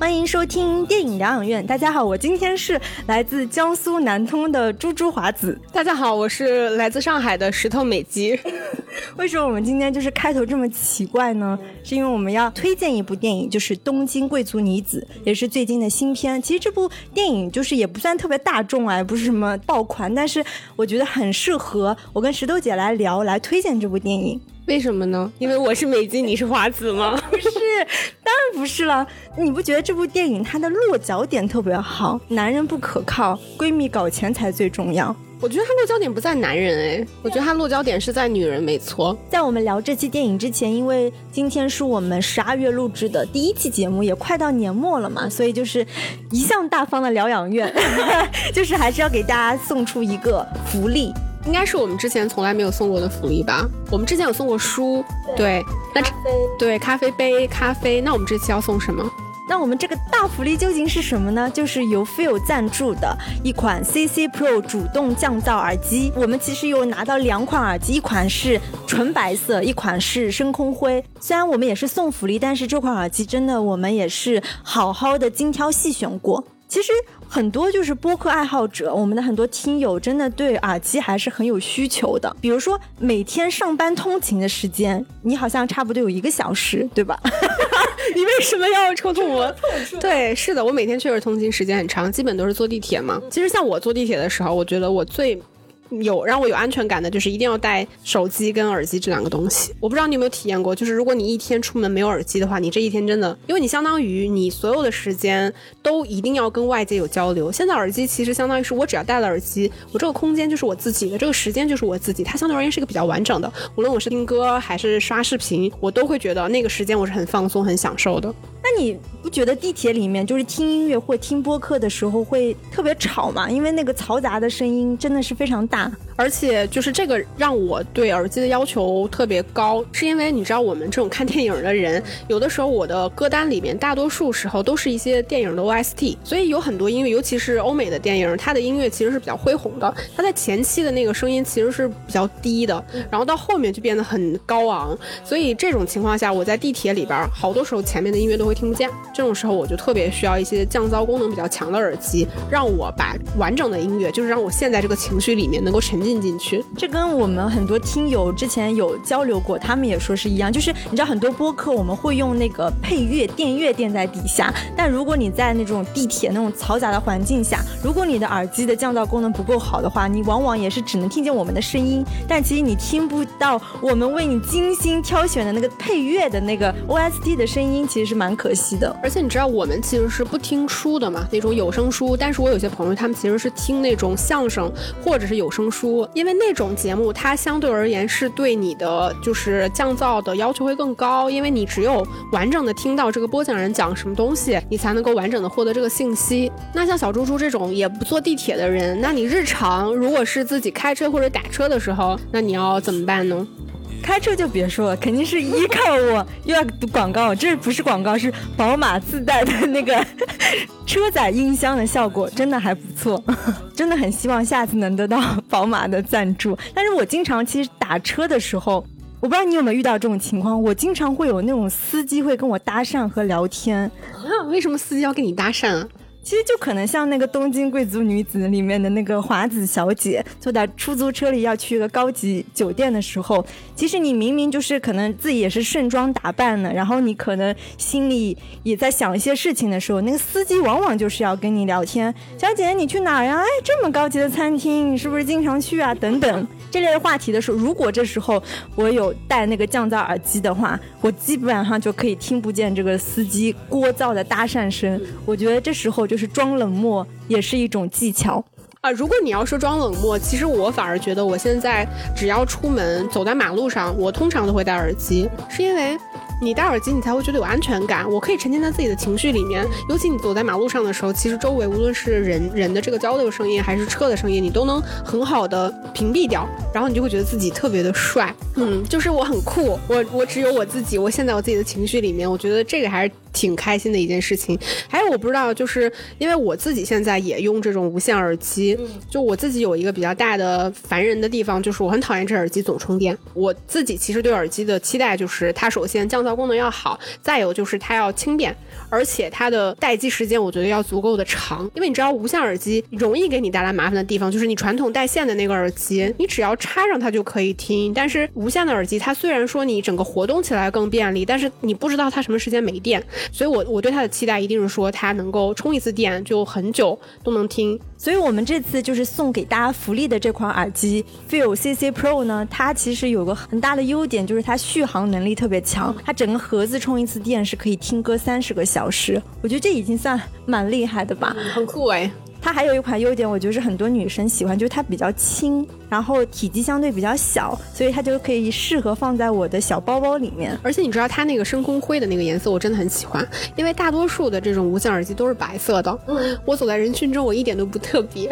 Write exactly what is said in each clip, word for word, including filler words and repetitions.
欢迎收听电影疗养院。大家好，我今天是来自江苏南通的猪猪华子。大家好，我是来自上海的石头美姬。为什么我们今天就是开头这么奇怪呢？是因为我们要推荐一部电影，就是《东京贵族女子》，也是最近的新片。其实这部电影就是也不算特别大众啊，也不是什么爆款，但是我觉得很适合我跟石头姐来聊，来推荐这部电影。为什么呢？因为我是美姬，你是华子吗？不是，当然不是了。你不觉得这部电影它的落脚点特别好？男人不可靠，闺蜜搞钱才最重要。我觉得它落脚点不在男人诶，我觉得它落脚点是在女人，没错。在我们聊这期电影之前，因为今天是我们十二月录制的第一期节目，也快到年末了嘛，所以就是一向大方的疗养院，就是还是要给大家送出一个福利。应该是我们之前从来没有送过的福利吧？我们之前有送过书，对，那咖啡，对，咖啡杯、咖啡。那我们这期要送什么？那我们这个大福利究竟是什么呢？就是由 F I I L 赞助的一款 C C pro 主动降噪耳机。我们其实有拿到两款耳机，一款是纯白色，一款是深空灰。虽然我们也是送福利，但是这款耳机真的我们也是好好的精挑细选过。其实很多就是播客爱好者，我们的很多听友真的对耳机还是很有需求的。比如说每天上班通勤的时间，你好像差不多有一个小时，对吧？你为什么要抽动我？对，是的，我每天确实通勤时间很长，基本都是坐地铁嘛。其实像我坐地铁的时候，我觉得我最有让我有安全感的就是一定要带手机跟耳机这两个东西。我不知道你有没有体验过，就是如果你一天出门没有耳机的话，你这一天真的，因为你相当于你所有的时间都一定要跟外界有交流。现在耳机其实相当于是我只要戴了耳机，我这个空间就是我自己的，这个时间就是我自己，它相对而言是一个比较完整的，无论我是听歌还是刷视频，我都会觉得那个时间我是很放松很享受的。那你不觉得地铁里面就是听音乐或听播客的时候会特别吵吗？因为那个嘈杂的声音真的是非常大，而且就是这个让我对耳机的要求特别高，是因为你知道我们这种看电影的人，有的时候我的歌单里面大多数时候都是一些电影的 O S T， 所以有很多音乐，尤其是欧美的电影，它的音乐其实是比较恢宏的，它在前期的那个声音其实是比较低的，然后到后面就变得很高昂，所以这种情况下我在地铁里边好多时候前面的音乐都会听不见，这种时候我就特别需要一些降噪功能比较强的耳机，让我把完整的音乐，就是让我现在这个情绪里面能够沉浸进去。这跟我们很多听友之前有交流过，他们也说是一样，就是你知道很多播客我们会用那个配乐电乐垫在底下，但如果你在那种地铁那种嘈杂的环境下，如果你的耳机的降噪功能不够好的话，你往往也是只能听见我们的声音，但其实你听不到我们为你精心挑选的那个配乐的那个 O S T 的声音，其实是蛮可惜的。而且你知道我们其实是不听书的嘛，那种有声书，但是我有些朋友他们其实是听那种相声或者是有声书，因为那种节目它相对而言是对你的就是降噪的要求会更高，因为你只有完整的听到这个播讲人讲什么东西，你才能够完整的获得这个信息。那像小猪猪这种也不坐地铁的人，那你日常如果是自己开车或者打车的时候，那你要怎么办呢？开车就别说了，肯定是依靠我又要读广告，这不是广告，是宝马自带的那个车载音箱的效果真的还不错，真的很希望下次能得到宝马的赞助。但是我经常其实打车的时候，我不知道你有没有遇到这种情况，我经常会有那种司机会跟我搭讪和聊天。为什么司机要跟你搭讪啊？其实就可能像那个《东京贵族女子》里面的那个华子小姐，坐在出租车里要去一个高级酒店的时候，其实你明明就是可能自己也是盛装打扮的，然后你可能心里也在想一些事情的时候，那个司机往往就是要跟你聊天，小姐姐你去哪儿呀？哎，这么高级的餐厅你是不是经常去啊？等等这类的话题的时候，如果这时候我有戴那个降噪耳机的话，我基本上就可以听不见这个司机聒噪的搭讪声。我觉得这时候就是就是装冷漠也是一种技巧啊、呃！如果你要说装冷漠，其实我反而觉得我现在只要出门走在马路上，我通常都会戴耳机，是因为你戴耳机你才会觉得有安全感，我可以沉浸在自己的情绪里面。尤其你走在马路上的时候，其实周围无论是人人的这个交流声音还是车的声音，你都能很好的屏蔽掉，然后你就会觉得自己特别的帅。嗯，就是我很酷，我我只有我自己，我现在我自己的情绪里面，我觉得这个还是挺开心的一件事情。还有我不知道，就是因为我自己现在也用这种无线耳机，就我自己有一个比较大的烦人的地方，就是我很讨厌这耳机总充电。我自己其实对耳机的期待就是它首先降噪功能要好，再有就是它要轻便，而且它的待机时间我觉得要足够的长。因为你知道无线耳机容易给你带来麻烦的地方就是你传统带线的那个耳机你只要插上它就可以听，但是无线的耳机它虽然说你整个活动起来更便利，但是你不知道它什么时间没电，所以我我对它的期待一定是说它能够充一次电就很久都能听。所以我们这次就是送给大家福利的这款耳机 F I I L C C Pro 呢，它其实有个很大的优点就是它续航能力特别强，它整个盒子充一次电是可以听歌三十个小时，我觉得这已经算蛮厉害的吧、嗯、很酷哎。它还有一款优点我觉得是很多女生喜欢，就是它比较轻，然后体积相对比较小，所以它就可以适合放在我的小包包里面。而且你知道它那个深空灰的那个颜色我真的很喜欢，因为大多数的这种无线耳机都是白色的、嗯、我走在人群中我一点都不特别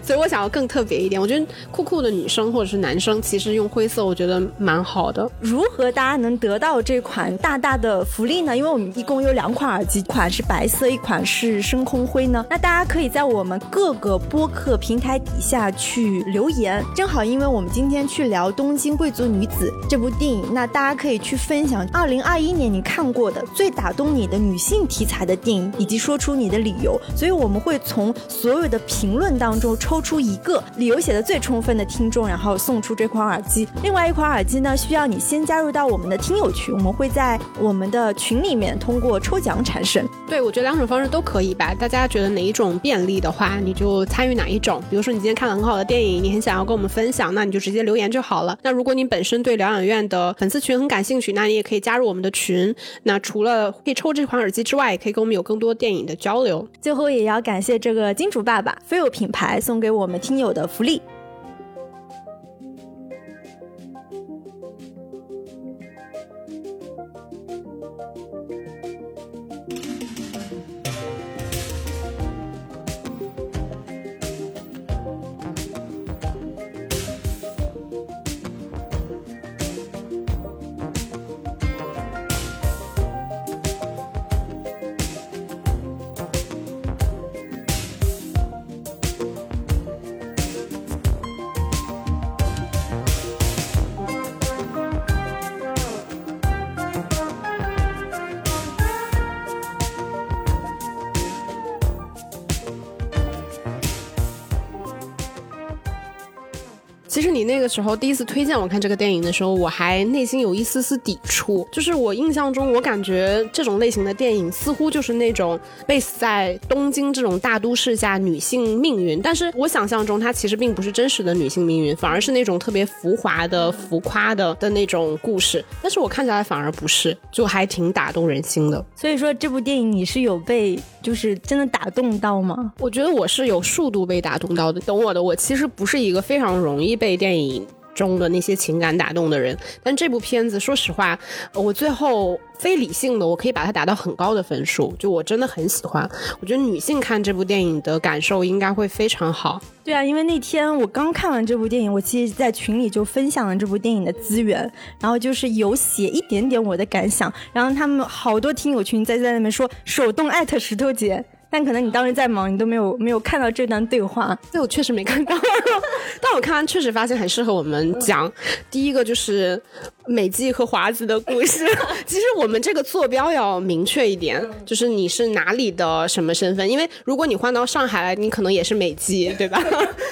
所以我想要更特别一点。我觉得酷酷的女生或者是男生其实用灰色我觉得蛮好的。如何大家能得到这款大大的福利呢？因为我们一共有两款耳机，一款是白色，一款是深空灰呢。那大家可以在我们各个播客平台底下去留言，正好因为我们今天去聊《东京贵族女子》这部电影，那大家可以去分享二零二一年你看过的最打动你的女性题材的电影，以及说出你的理由。所以我们会从所有的评论当中抽出一个理由写的最充分的听众，然后送出这款耳机。另外一款耳机呢，需要你先加入到我们的听友群，我们会在我们的群里面通过抽奖产生。对，我觉得两种方式都可以吧，大家觉得哪一种变力的话你就参与哪一种。比如说你今天看了很好的电影，你很想要跟我们分享，那你就直接留言就好了。那如果你本身对疗养院的粉丝群很感兴趣，那你也可以加入我们的群，那除了可以抽这款耳机之外，也可以跟我们有更多电影的交流。最后也要感谢这个金主爸爸 F I I L 品牌送给我们听友的福利。其实你那个时候第一次推荐我看这个电影的时候，我还内心有一丝丝抵触，就是我印象中我感觉这种类型的电影似乎就是那种 base 在东京这种大都市下女性命运，但是我想象中它其实并不是真实的女性命运，反而是那种特别浮华的浮夸的的那种故事，但是我看起来反而不是，就还挺打动人心的。所以说这部电影你是有被就是真的打动到吗？我觉得我是有数度被打动到的，懂我的，我其实不是一个非常容易被被电影中的那些情感打动的人，但这部片子说实话我最后非理性的我可以把它打到很高的分数，就我真的很喜欢。我觉得女性看这部电影的感受应该会非常好。对啊，因为那天我刚看完这部电影，我其实在群里就分享了这部电影的资源，然后就是有写一点点我的感想，然后他们好多听友群在在那边说手动艾特石头姐，但可能你当时在忙，你都没有没有看到这段对话。对，我确实没看到但我看完确实发现很适合我们讲。第一个就是美纪和华子的故事其实我们这个坐标要明确一点，就是你是哪里的什么身份，因为如果你换到上海来你可能也是美纪对吧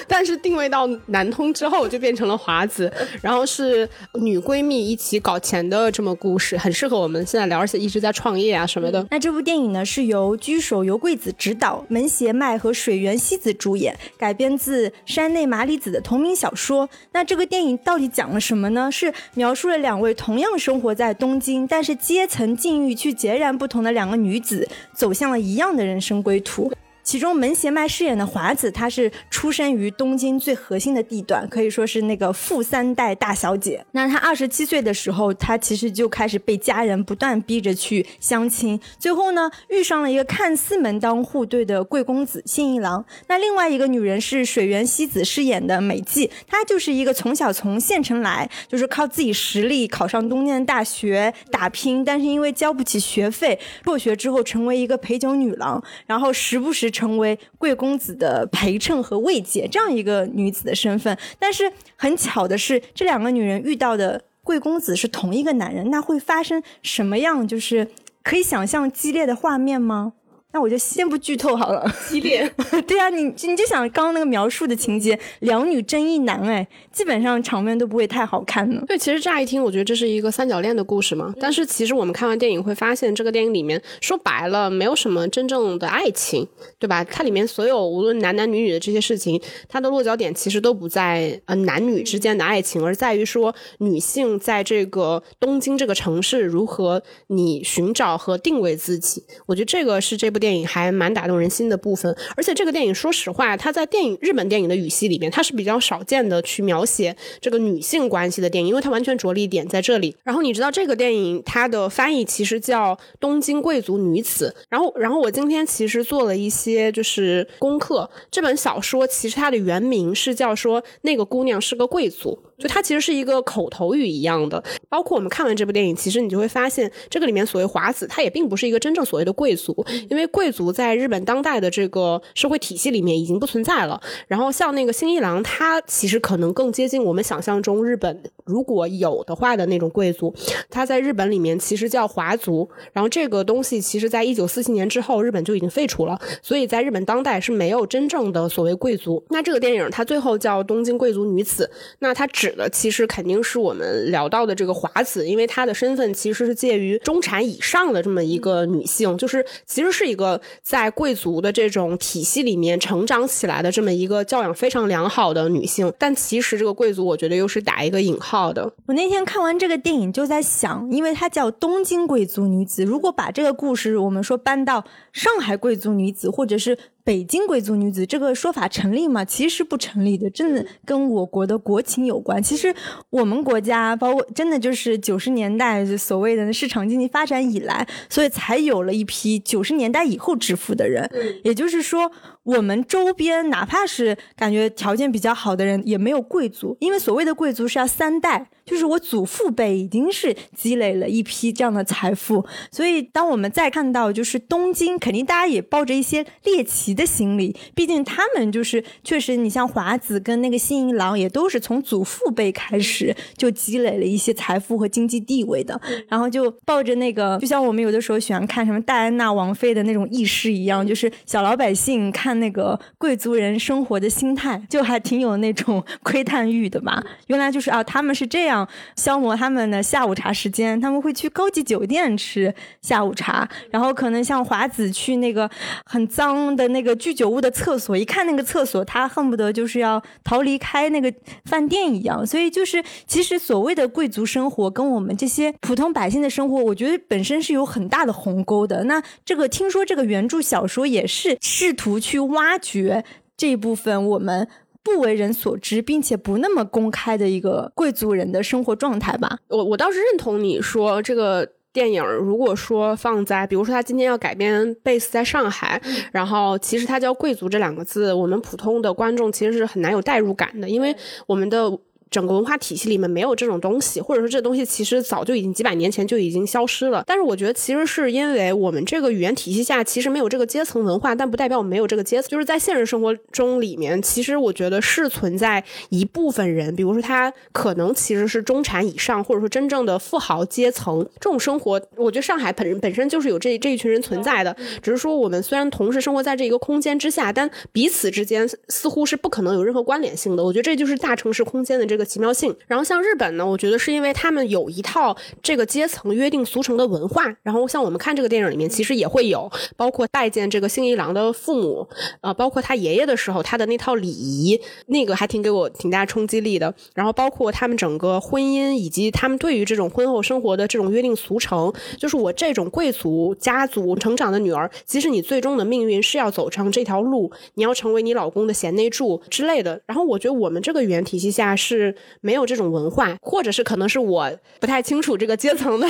但是定位到南通之后就变成了华子，然后是女闺蜜一起搞钱的这么故事，很适合我们现在聊，而且一直在创业啊什么的。那这部电影呢是由居手由贵子指导，门胁麦和水原希子主演，改编自山内麻里子的同名小说。那这个电影到底讲了什么呢？是描述了两位同样生活在东京，但是阶层境遇却截然不同的两个女子走向了一样的人生归途。其中门胁麦饰演的华子，她是出生于东京最核心的地段，可以说是那个富三代大小姐。那她二十七岁的时候，她其实就开始被家人不断逼着去相亲，最后呢遇上了一个看似门当户对的贵公子信一郎。那另外一个女人是水原希子饰演的美纪，她就是一个从小从县城来，就是靠自己实力考上东京的大学打拼，但是因为交不起学费，辍学之后成为一个陪酒女郎，然后时不时成为贵公子的陪衬和慰藉，这样一个女子的身份。但是很巧的是，这两个女人遇到的贵公子是同一个男人，那会发生什么样就是可以想象激烈的画面吗？那我就先不剧透好了。激烈对啊，你你就想刚刚那个描述的情节，两女争一男，哎，基本上场面都不会太好看呢。对，其实乍一听我觉得这是一个三角恋的故事嘛，但是其实我们看完电影会发现，这个电影里面说白了没有什么真正的爱情，对吧？它里面所有无论男男女女的这些事情，它的落脚点其实都不在呃男女之间的爱情，而在于说女性在这个东京这个城市如何你寻找和定位自己。我觉得这个是这部电影还蛮打动人心的部分。而且这个电影说实话，它在电影日本电影的语系里面它是比较少见的去描写这个女性关系的电影，因为它完全着力点在这里。然后你知道这个电影它的翻译其实叫东京贵族女子，然后然后我今天其实做了一些就是功课，这本小说其实它的原名是叫说那个姑娘是个贵族，就它其实是一个口头语一样的。包括我们看完这部电影，其实你就会发现这个里面所谓华子她也并不是一个真正所谓的贵族，因为贵族在日本当代的这个社会体系里面已经不存在了。然后像那个新一郎，他其实可能更接近我们想象中日本如果有的话的那种贵族，他在日本里面其实叫华族。然后这个东西其实在一九四七年之后日本就已经废除了，所以在日本当代是没有真正的所谓贵族。那这个电影它最后叫东京贵族女子，那它指的其实肯定是我们聊到的这个华子，因为她的身份其实是介于中产以上的这么一个女性，就是其实是一个在贵族的这种体系里面成长起来的这么一个教养非常良好的女性。但其实这个贵族我觉得又是打一个引号的。我那天看完这个电影就在想，因为它叫东京贵族女子，如果把这个故事我们说搬到上海贵族女子或者是北京贵族女子，这个说法成立吗？其实是不成立的，真的跟我国的国情有关。其实我们国家包括真的就是九十年代所谓的市场经济发展以来，所以才有了一批九十年代以后致富的人。也就是说我们周边哪怕是感觉条件比较好的人也没有贵族，因为所谓的贵族是要三代，就是我祖父辈已经是积累了一批这样的财富。所以当我们再看到就是东京，肯定大家也抱着一些猎奇的心理，毕竟他们就是确实你像华子跟那个新一郎也都是从祖父辈开始就积累了一些财富和经济地位的，然后就抱着那个就像我们有的时候喜欢看什么戴安娜王妃的那种意识一样，就是小老百姓看那个贵族人生活的心态，就还挺有那种窥探欲的吧。原来就是啊，他们是这样消磨他们的下午茶时间，他们会去高级酒店吃下午茶，然后可能像华子去那个很脏的那个居酒屋的厕所，一看那个厕所他恨不得就是要逃离开那个饭店一样。所以就是其实所谓的贵族生活跟我们这些普通百姓的生活，我觉得本身是有很大的鸿沟的。那这个听说这个原著小说也是试图去挖掘这一部分我们不为人所知并且不那么公开的一个贵族人的生活状态吧。我我倒是认同你说这个电影如果说放在比如说他今天要改编 base 在上海，然后其实他叫贵族这两个字我们普通的观众其实是很难有代入感的，因为我们的整个文化体系里面没有这种东西，或者说这东西其实早就已经几百年前就已经消失了。但是我觉得其实是因为我们这个语言体系下其实没有这个阶层文化，但不代表我们没有这个阶层。就是在现实生活中里面其实我觉得是存在一部分人，比如说他可能其实是中产以上或者说真正的富豪阶层，这种生活我觉得上海本本身就是有这这一群人存在的，只是说我们虽然同时生活在这一个空间之下，但彼此之间似乎是不可能有任何关联性的。我觉得这就是大城市空间的这这个奇妙性。然后像日本呢，我觉得是因为他们有一套这个阶层约定俗成的文化，然后像我们看这个电影里面其实也会有，包括拜见这个新一郎的父母，呃，包括他爷爷的时候他的那套礼仪，那个还挺给我挺大冲击力的。然后包括他们整个婚姻以及他们对于这种婚后生活的这种约定俗成，就是我这种贵族家族成长的女儿，即使你最终的命运是要走上这条路，你要成为你老公的贤内助之类的。然后我觉得我们这个语言体系下是没有这种文化，或者是可能是我不太清楚这个阶层的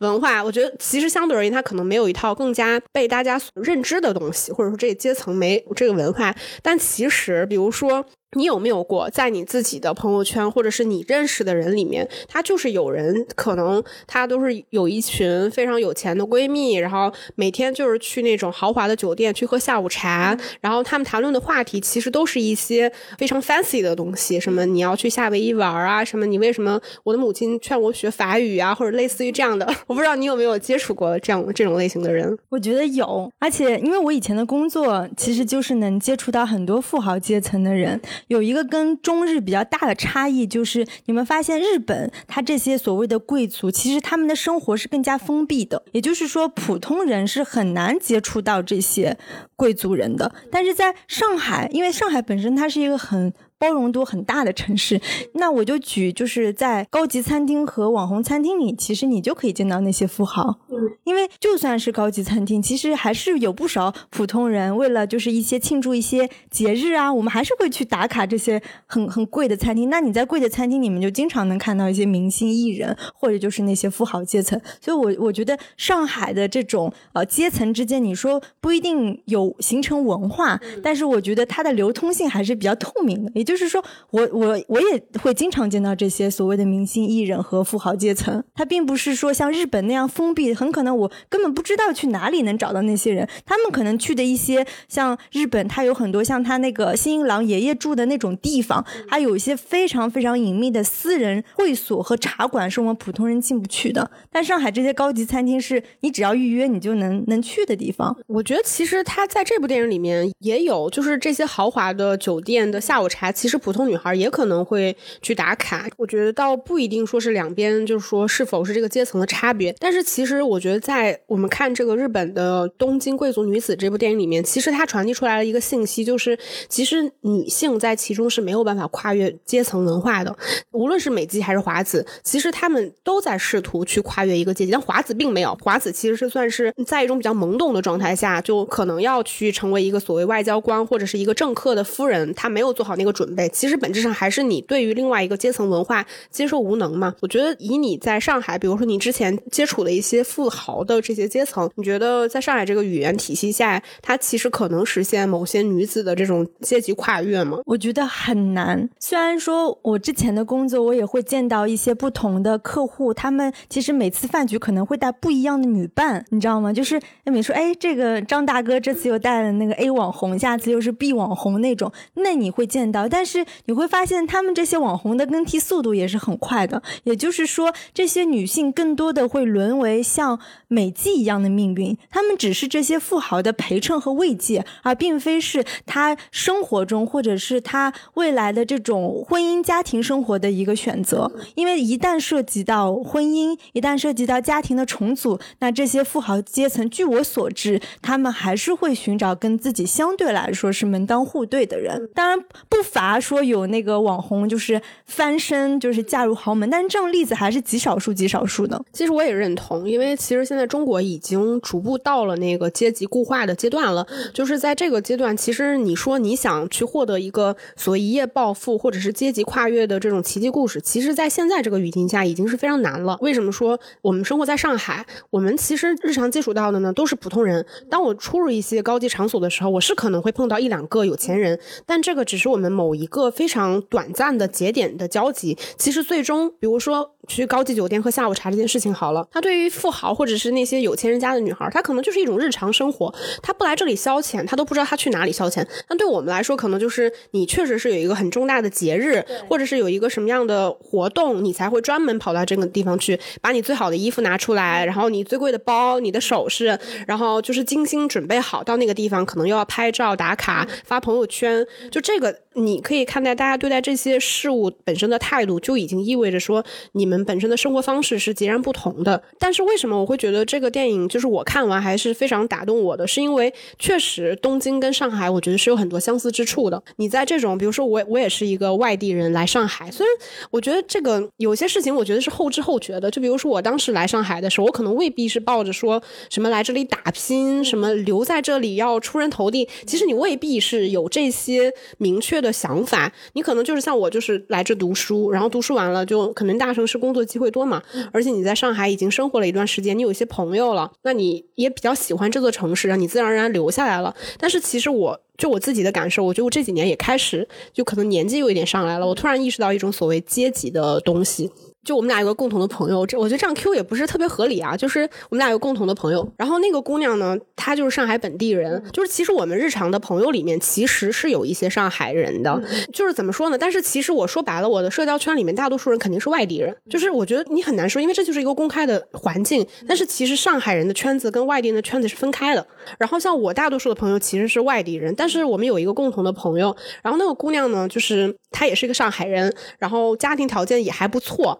文化。我觉得其实相对而言它可能没有一套更加被大家认知的东西，或者说这个阶层没这个文化。但其实比如说你有没有过在你自己的朋友圈或者是你认识的人里面，他就是有人可能他都是有一群非常有钱的闺蜜，然后每天就是去那种豪华的酒店去喝下午茶，然后他们谈论的话题其实都是一些非常 fancy 的东西，什么你要去夏威夷玩啊，什么你为什么我的母亲劝我学法语啊，或者类似于这样的。我不知道你有没有接触过这样这种类型的人。我觉得有，而且因为我以前的工作其实就是能接触到很多富豪阶层的人。有一个跟中日比较大的差异就是，你们发现日本他这些所谓的贵族，其实他们的生活是更加封闭的，也就是说普通人是很难接触到这些贵族人的。但是在上海，因为上海本身它是一个很包容度很大的城市，那我就举就是在高级餐厅和网红餐厅里，其实你就可以见到那些富豪，因为就算是高级餐厅，其实还是有不少普通人为了就是一些庆祝一些节日啊，我们还是会去打卡这些很很贵的餐厅。那你在贵的餐厅里面就经常能看到一些明星艺人，或者就是那些富豪阶层。所以我我觉得上海的这种呃阶层之间，你说不一定有形成文化，但是我觉得它的流通性还是比较透明的。就是说我我我也会经常见到这些所谓的明星艺人和富豪阶层，他并不是说像日本那样封闭，很可能我根本不知道去哪里能找到那些人。他们可能去的一些像日本，他有很多像他那个新一郎爷爷住的那种地方，还有一些非常非常隐秘的私人会所和茶馆是我们普通人进不去的。但上海这些高级餐厅是你只要预约你就能能去的地方。我觉得其实他在这部电影里面也有，就是这些豪华的酒店的下午茶其实普通女孩也可能会去打卡。我觉得倒不一定说是两边就是说是否是这个阶层的差别，但是其实我觉得在我们看这个日本的《东京贵族女子》这部电影里面，其实它传递出来了一个信息，就是其实女性在其中是没有办法跨越阶层文化的。无论是美姬还是华子，其实他们都在试图去跨越一个阶级，但华子并没有，华子其实是算是在一种比较懵懂的状态下就可能要去成为一个所谓外交官或者是一个政客的夫人，她没有做好那个准备。其实本质上还是你对于另外一个阶层文化接受无能嘛。我觉得以你在上海，比如说你之前接触的一些富豪的这些阶层，你觉得在上海这个语言体系下，它其实可能实现某些女子的这种阶级跨越吗？我觉得很难。虽然说我之前的工作我也会见到一些不同的客户，他们其实每次饭局可能会带不一样的女伴，你知道吗？就是每说哎，这个张大哥这次又带了那个 A 网红，下次又是 B 网红那种，那你会见到。但是你会发现他们这些网红的更替速度也是很快的，也就是说这些女性更多的会沦为像美姬一样的命运，他们只是这些富豪的陪衬和慰藉，而并非是他生活中或者是他未来的这种婚姻家庭生活的一个选择。因为一旦涉及到婚姻，一旦涉及到家庭的重组，那这些富豪阶层据我所知，他们还是会寻找跟自己相对来说是门当户对的人。当然不乏说有那个网红就是翻身就是嫁入豪门，但是这种例子还是极少数极少数的。其实我也认同，因为其实现在中国已经逐步到了那个阶级固化的阶段了，就是在这个阶段其实你说你想去获得一个所谓一夜暴富或者是阶级跨越的这种奇迹故事，其实在现在这个语境下已经是非常难了。为什么说我们生活在上海，我们其实日常接触到的呢都是普通人，当我出入一些高级场所的时候，我是可能会碰到一两个有钱人，但这个只是我们某一个非常短暂的节点的交集。其实最终比如说去高级酒店喝下午茶这件事情好了，他对于富豪或者是那些有钱人家的女孩，他可能就是一种日常生活，他不来这里消遣他都不知道他去哪里消遣。但对我们来说可能就是你确实是有一个很重大的节日或者是有一个什么样的活动，你才会专门跑到这个地方去，把你最好的衣服拿出来，然后你最贵的包，你的首饰，然后就是精心准备好到那个地方，可能又要拍照打卡发朋友圈。就这个你可以看待大家对待这些事物本身的态度，就已经意味着说你们本身的生活方式是截然不同的。但是为什么我会觉得这个电影就是我看完还是非常打动我的，是因为确实东京跟上海我觉得是有很多相似之处的。你在这种比如说我我也是一个外地人来上海，虽然我觉得这个有些事情我觉得是后知后觉的，就比如说我当时来上海的时候，我可能未必是抱着说什么来这里打拼，什么留在这里要出人头地，其实你未必是有这些明确的想法，你可能就是像我就是来这读书，然后读书完了就可能大城市工作机会多嘛，而且你在上海已经生活了一段时间，你有一些朋友了，那你也比较喜欢这座城市，你自然而然留下来了。但是其实我就我自己的感受，我觉得我这几年也开始就可能年纪有一点上来了，我突然意识到一种所谓阶级的东西。就我们俩有个共同的朋友，这我觉得这样 Q 也不是特别合理啊，就是我们俩有共同的朋友，然后那个姑娘呢她就是上海本地人，就是其实我们日常的朋友里面其实是有一些上海人的，就是怎么说呢，但是其实我说白了我的社交圈里面大多数人肯定是外地人，就是我觉得你很难说，因为这就是一个公开的环境，但是其实上海人的圈子跟外地人的圈子是分开的，然后像我大多数的朋友其实是外地人，但是我们有一个共同的朋友，然后那个姑娘呢就是她也是一个上海人，然后家庭条件也还不错，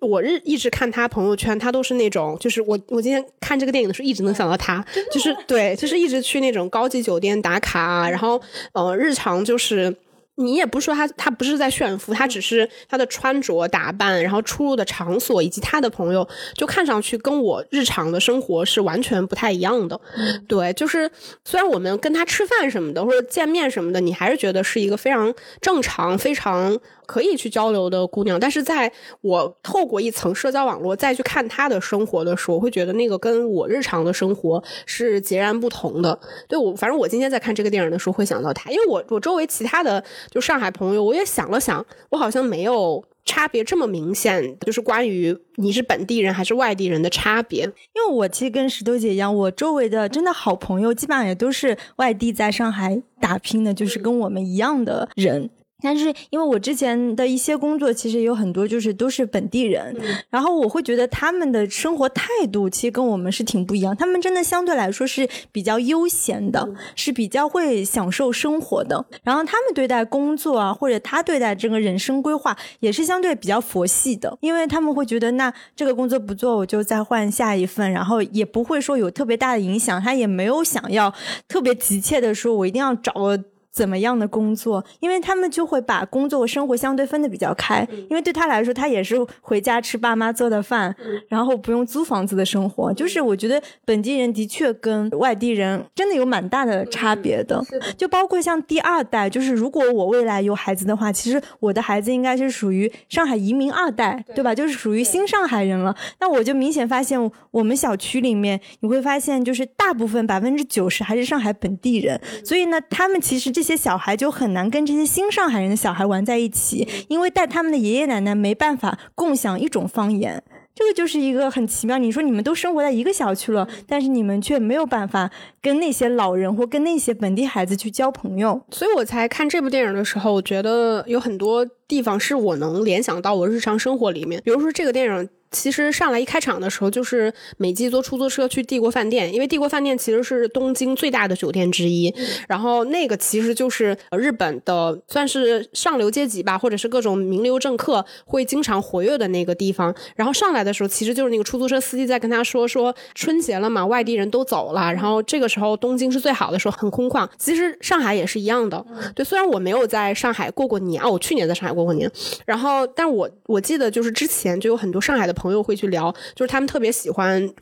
我日一直看他朋友圈，他都是那种就是我我今天看这个电影的时候一直能想到他，就是对就是一直去那种高级酒店打卡，然后呃日常就是你也不是说他他不是在炫富，他只是他的穿着打扮，然后出入的场所以及他的朋友就看上去跟我日常的生活是完全不太一样的。对，就是虽然我们跟他吃饭什么的或者见面什么的你还是觉得是一个非常正常非常可以去交流的姑娘，但是在我透过一层社交网络再去看她的生活的时候，我会觉得那个跟我日常的生活是截然不同的。对，我反正我今天在看这个电影的时候会想到她，因为我我周围其他的就上海朋友我也想了想，我好像没有差别这么明显，就是关于你是本地人还是外地人的差别。因为我其实跟石头姐一样，我周围的真的好朋友基本上也都是外地在上海打拼的，就是跟我们一样的人，但是因为我之前的一些工作其实有很多就是都是本地人、嗯、然后我会觉得他们的生活态度其实跟我们是挺不一样，他们真的相对来说是比较悠闲的、嗯、是比较会享受生活的，然后他们对待工作啊或者他对待这个人生规划也是相对比较佛系的，因为他们会觉得那这个工作不做我就再换下一份，然后也不会说有特别大的影响，他也没有想要特别急切的说我一定要找个怎么样的工作，因为他们就会把工作和生活相对分得比较开，因为对他来说他也是回家吃爸妈做的饭，然后不用租房子的生活，就是我觉得本地人的确跟外地人真的有蛮大的差别的。就包括像第二代，就是如果我未来有孩子的话，其实我的孩子应该是属于上海移民二代，对吧，就是属于新上海人了，那我就明显发现我们小区里面你会发现就是大部分 百分之九十 还是上海本地人，所以呢他们其实这这些小孩就很难跟这些新上海人的小孩玩在一起，因为带他们的爷爷奶奶没办法共享一种方言，这个就是一个很奇妙，你说你们都生活在一个小区了，但是你们却没有办法跟那些老人或跟那些本地孩子去交朋友。所以我才看这部电影的时候，我觉得有很多地方是我能联想到我日常生活里面，比如说这个电影其实上来一开场的时候就是美纪坐出租车去帝国饭店，因为帝国饭店其实是东京最大的酒店之一，然后那个其实就是日本的算是上流阶级吧，或者是各种名流政客会经常活跃的那个地方，然后上来的时候其实就是那个出租车司机在跟他说说春节了嘛，外地人都走了，然后这个时候东京是最好的时候，很空旷，其实上海也是一样的。对，虽然我没有在上海过过年啊，我去年在上海过过年，然后但我我记得就是之前就有很多上海的朋友朋友会去聊，就是他们特别喜欢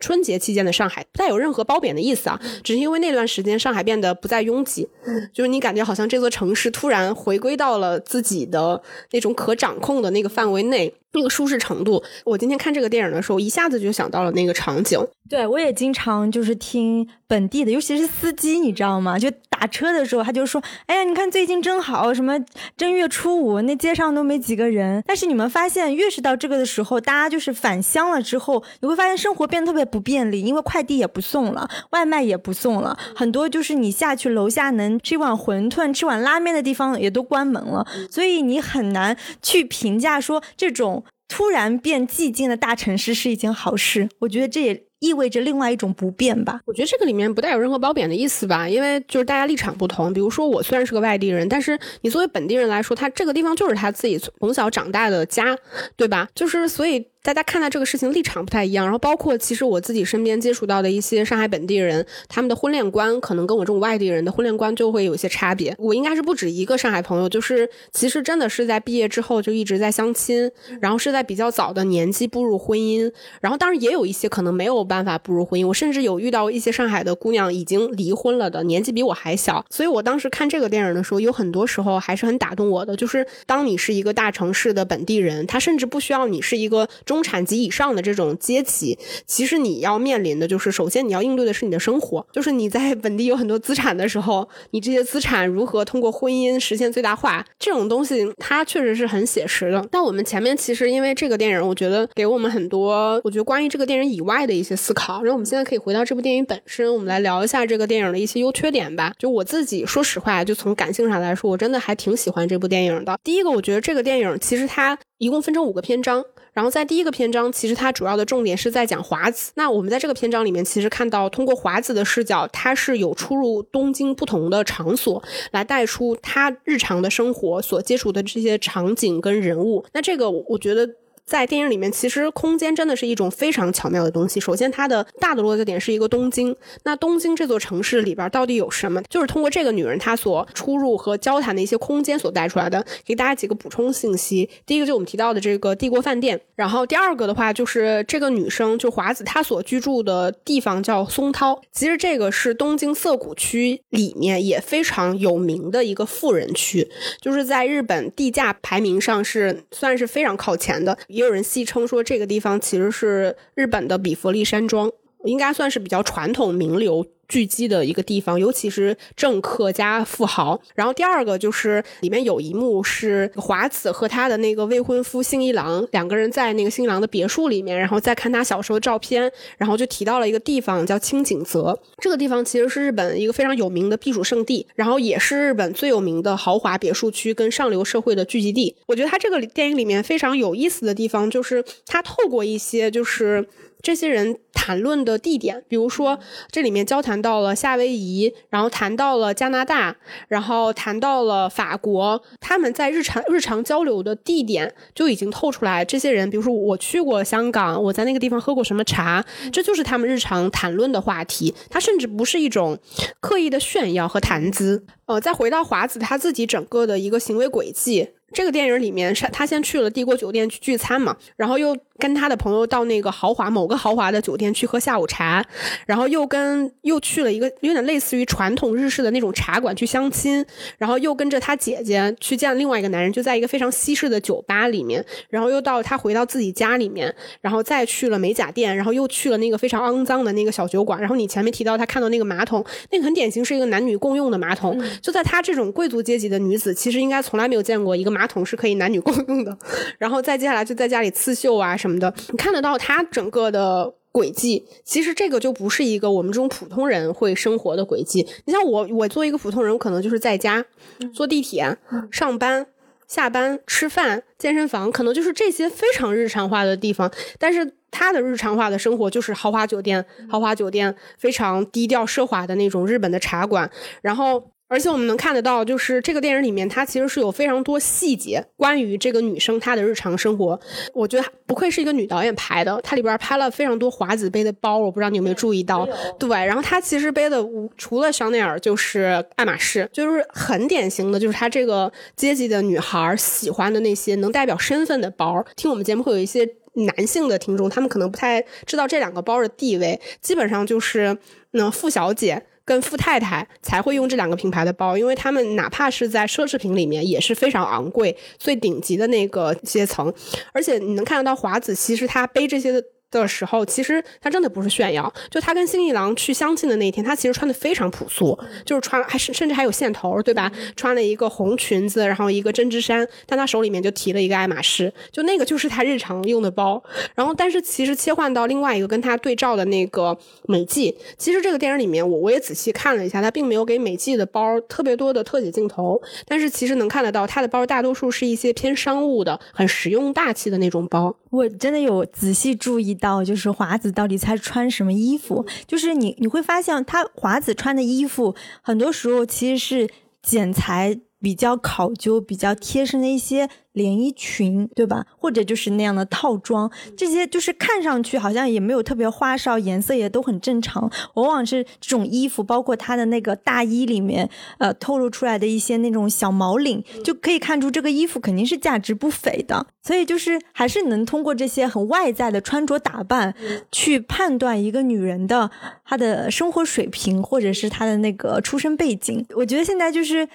春节期间的上海，不带有任何褒贬的意思啊，只是因为那段时间上海变得不再拥挤，就是你感觉好像这座城市突然回归到了自己的那种可掌控的那个范围内，那个舒适程度。我今天看这个电影的时候一下子就想到了那个场景。对，我也经常就是听本地的尤其是司机你知道吗，就打车的时候他就说哎呀你看最近真好，什么正月初五那街上都没几个人，但是你们发现越是到这个的时候大家就是返乡了之后，你会发现生活变得特别不便利，因为快递也不送了，外卖也不送了，很多就是你下去楼下能吃一碗馄饨吃碗拉面的地方也都关门了，所以你很难去评价说这种突然变寂静的大城市是一件好事，我觉得这也意味着另外一种不变吧。我觉得这个里面不带有任何褒贬的意思吧，因为就是大家立场不同，比如说我虽然是个外地人，但是你作为本地人来说，他这个地方就是他自己从小长大的家，对吧？就是所以大家看待这个事情立场不太一样，然后包括其实我自己身边接触到的一些上海本地人，他们的婚恋观可能跟我这种外地人的婚恋观就会有一些差别。我应该是不止一个上海朋友，就是其实真的是在毕业之后就一直在相亲，然后是在比较早的年纪步入婚姻，然后当然也有一些可能没有办法步入婚姻，我甚至有遇到一些上海的姑娘已经离婚了的，年纪比我还小。所以我当时看这个电影的时候，有很多时候还是很打动我的，就是当你是一个大城市的本地人，他甚至不需要你是一个中产及以上的这种阶级，其实你要面临的就是首先你要应对的是你的生活，就是你在本地有很多资产的时候，你这些资产如何通过婚姻实现最大化，这种东西它确实是很写实的。但我们前面其实因为这个电影，我觉得给我们很多我觉得关于这个电影以外的一些思考，然后我们现在可以回到这部电影本身，我们来聊一下这个电影的一些优缺点吧。就我自己说实话，就从感性上来说，我真的还挺喜欢这部电影的。第一个，我觉得这个电影其实它一共分成五个篇章，然后在第一个篇章，其实它主要的重点是在讲华子。那我们在这个篇章里面，其实看到通过华子的视角，他是有出入东京不同的场所，来带出他日常的生活所接触的这些场景跟人物。那这个我觉得在电影里面，其实空间真的是一种非常巧妙的东西。首先它的大的落脚点是一个东京，那东京这座城市里边到底有什么，就是通过这个女人她所出入和交谈的一些空间所带出来的。给大家几个补充信息，第一个就我们提到的这个帝国饭店，然后第二个的话就是这个女生就华子她所居住的地方叫松涛，其实这个是东京涩谷区里面也非常有名的一个富人区，就是在日本地价排名上是算是非常靠前的，也有人戏称说这个地方其实是日本的比佛利山庄，应该算是比较传统名流聚集的一个地方，尤其是政客加富豪。然后第二个就是里面有一幕是华子和他的那个未婚夫新一郎两个人在那个新一郎的别墅里面，然后再看他小时候的照片，然后就提到了一个地方叫青井泽，这个地方其实是日本一个非常有名的避暑胜地，然后也是日本最有名的豪华别墅区跟上流社会的聚集地。我觉得他这个电影里面非常有意思的地方，就是他透过一些就是这些人谈论的地点，比如说这里面交谈到了夏威夷，然后谈到了加拿大，然后谈到了法国，他们在日常日常交流的地点就已经透出来这些人，比如说我去过香港，我在那个地方喝过什么茶，这就是他们日常谈论的话题，它甚至不是一种刻意的炫耀和谈资。呃，再回到华子他自己整个的一个行为轨迹，这个电影里面他先去了帝国酒店去聚餐嘛，然后又跟他的朋友到那个豪华某个豪华的酒店去喝下午茶，然后又跟又去了一个有点类似于传统日式的那种茶馆去相亲，然后又跟着他姐姐去见另外一个男人，就在一个非常西式的酒吧里面，然后又到他回到自己家里面，然后再去了美甲店，然后又去了那个非常肮脏的那个小酒馆。然后你前面提到他看到那个马桶，那个很典型是一个男女共用的马桶，嗯、就在他这种贵族阶级的女子其实应该从来没有见过一个马桶马桶是可以男女共用的。然后再接下来就在家里刺绣啊什么的，你看得到他整个的轨迹，其实这个就不是一个我们这种普通人会生活的轨迹。你像我我作为一个普通人，我可能就是在家坐地铁上班下班吃饭健身房，可能就是这些非常日常化的地方，但是他的日常化的生活就是豪华酒店豪华酒店非常低调奢华的那种日本的茶馆。然后而且我们能看得到，就是这个电影里面它其实是有非常多细节关于这个女生她的日常生活。我觉得不愧是一个女导演拍的，她里边拍了非常多华子背的包，我不知道你有没有注意到。对，然后她其实背的除了香奈儿就是爱马仕，就是很典型的就是她这个阶级的女孩喜欢的那些能代表身份的包。听我们节目会有一些男性的听众，他们可能不太知道这两个包的地位，基本上就是嗯，富小姐跟富太太才会用这两个品牌的包，因为他们哪怕是在奢侈品里面也是非常昂贵最顶级的那个阶层。而且你能看得到华子其实他背这些的的时候，其实他真的不是炫耀，就他跟新一郎去相亲的那一天，他其实穿的非常朴素，就是穿还甚至还有线头，对吧？穿了一个红裙子，然后一个针织衫，但他手里面就提了一个爱马仕，就那个就是他日常用的包。然后但是其实切换到另外一个跟他对照的那个美纪，其实这个电影里面我我也仔细看了一下，他并没有给美纪的包特别多的特写镜头，但是其实能看得到他的包大多数是一些偏商务的很实用大气的那种包。我真的有仔细注意到，就是华子到底他穿什么衣服，就是你你会发现他华子穿的衣服很多时候其实是剪裁比较考究比较贴身的一些连衣裙，对吧，或者就是那样的套装，这些就是看上去好像也没有特别花哨，颜色也都很正常，往往是这种衣服包括它的那个大衣里面呃，透露出来的一些那种小毛领，就可以看出这个衣服肯定是价值不菲的，所以就是还是能通过这些很外在的穿着打扮去判断一个女人的她的生活水平或者是她的那个出身背景。我觉得现在就是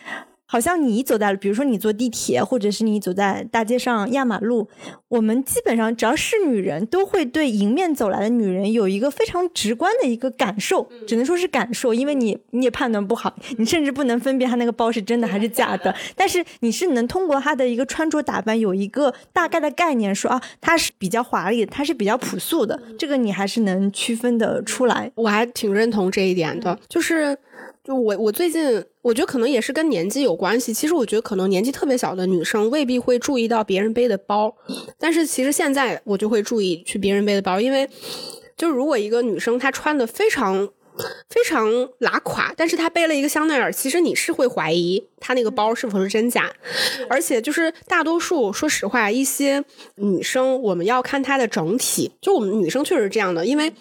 好像你走在，比如说你坐地铁，或者是你走在大街上压马路，我们基本上只要是女人都会对迎面走来的女人有一个非常直观的一个感受，只能说是感受，因为你你也判断不好，你甚至不能分辨她那个包是真的还是假的，但是你是能通过她的一个穿着打扮有一个大概的概念，说啊，她是比较华丽的，她是比较朴素的，这个你还是能区分的出来。我还挺认同这一点的，就是就我我最近我觉得可能也是跟年纪有关系，其实我觉得可能年纪特别小的女生未必会注意到别人背的包，但是其实现在我就会注意去别人背的包，因为就如果一个女生她穿的非常非常拉垮，但是她背了一个香奈儿，其实你是会怀疑她那个包是否是真假，而且就是大多数说实话一些女生我们要看她的整体，就我们女生确实是这样的，因为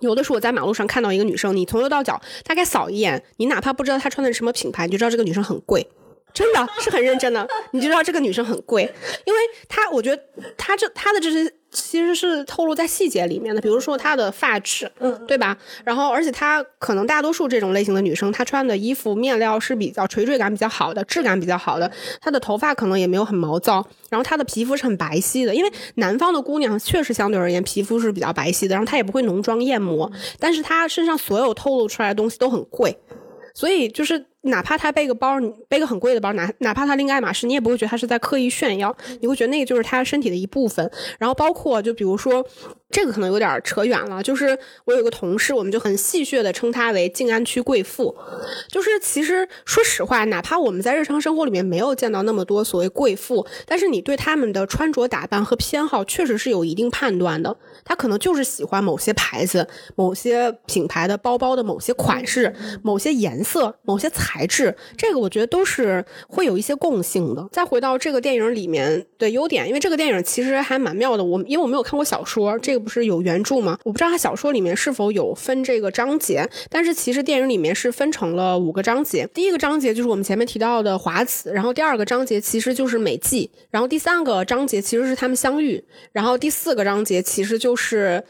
有的时候我在马路上看到一个女生，你从头到脚大概扫一眼，你哪怕不知道她穿的是什么品牌，你就知道这个女生很贵，真的是很认真的，你就知道这个女生很贵，因为她我觉得她这她的这些其实是透露在细节里面的，比如说她的发质，嗯，对吧？然后，而且她可能大多数这种类型的女生，她穿的衣服面料是比较垂坠感比较好的，质感比较好的，她的头发可能也没有很毛躁，然后她的皮肤是很白皙的，因为南方的姑娘确实相对而言皮肤是比较白皙的，然后她也不会浓妆艳抹，但是她身上所有透露出来的东西都很贵。所以就是哪怕他背个包，你背个很贵的包，哪哪怕他拎个爱马仕，你也不会觉得他是在刻意炫耀，你会觉得那个就是他身体的一部分。然后包括就比如说这个可能有点扯远了，就是我有个同事，我们就很戏谑的称她为静安区贵妇，就是其实说实话哪怕我们在日常生活里面没有见到那么多所谓贵妇，但是你对他们的穿着打扮和偏好确实是有一定判断的，他可能就是喜欢某些牌子某些品牌的包包的某些款式某些颜色某些材质，这个我觉得都是会有一些共性的。再回到这个电影里面的优点，因为这个电影其实还蛮妙的，我因为我没有看过小说，这个不是有原著吗？我不知道他小说里面是否有分这个章节，但是其实电影里面是分成了五个章节。第一个章节就是我们前面提到的华子，然后第二个章节其实就是美纪，然后第三个章节其实是他们相遇，然后第四个章节其实就是就是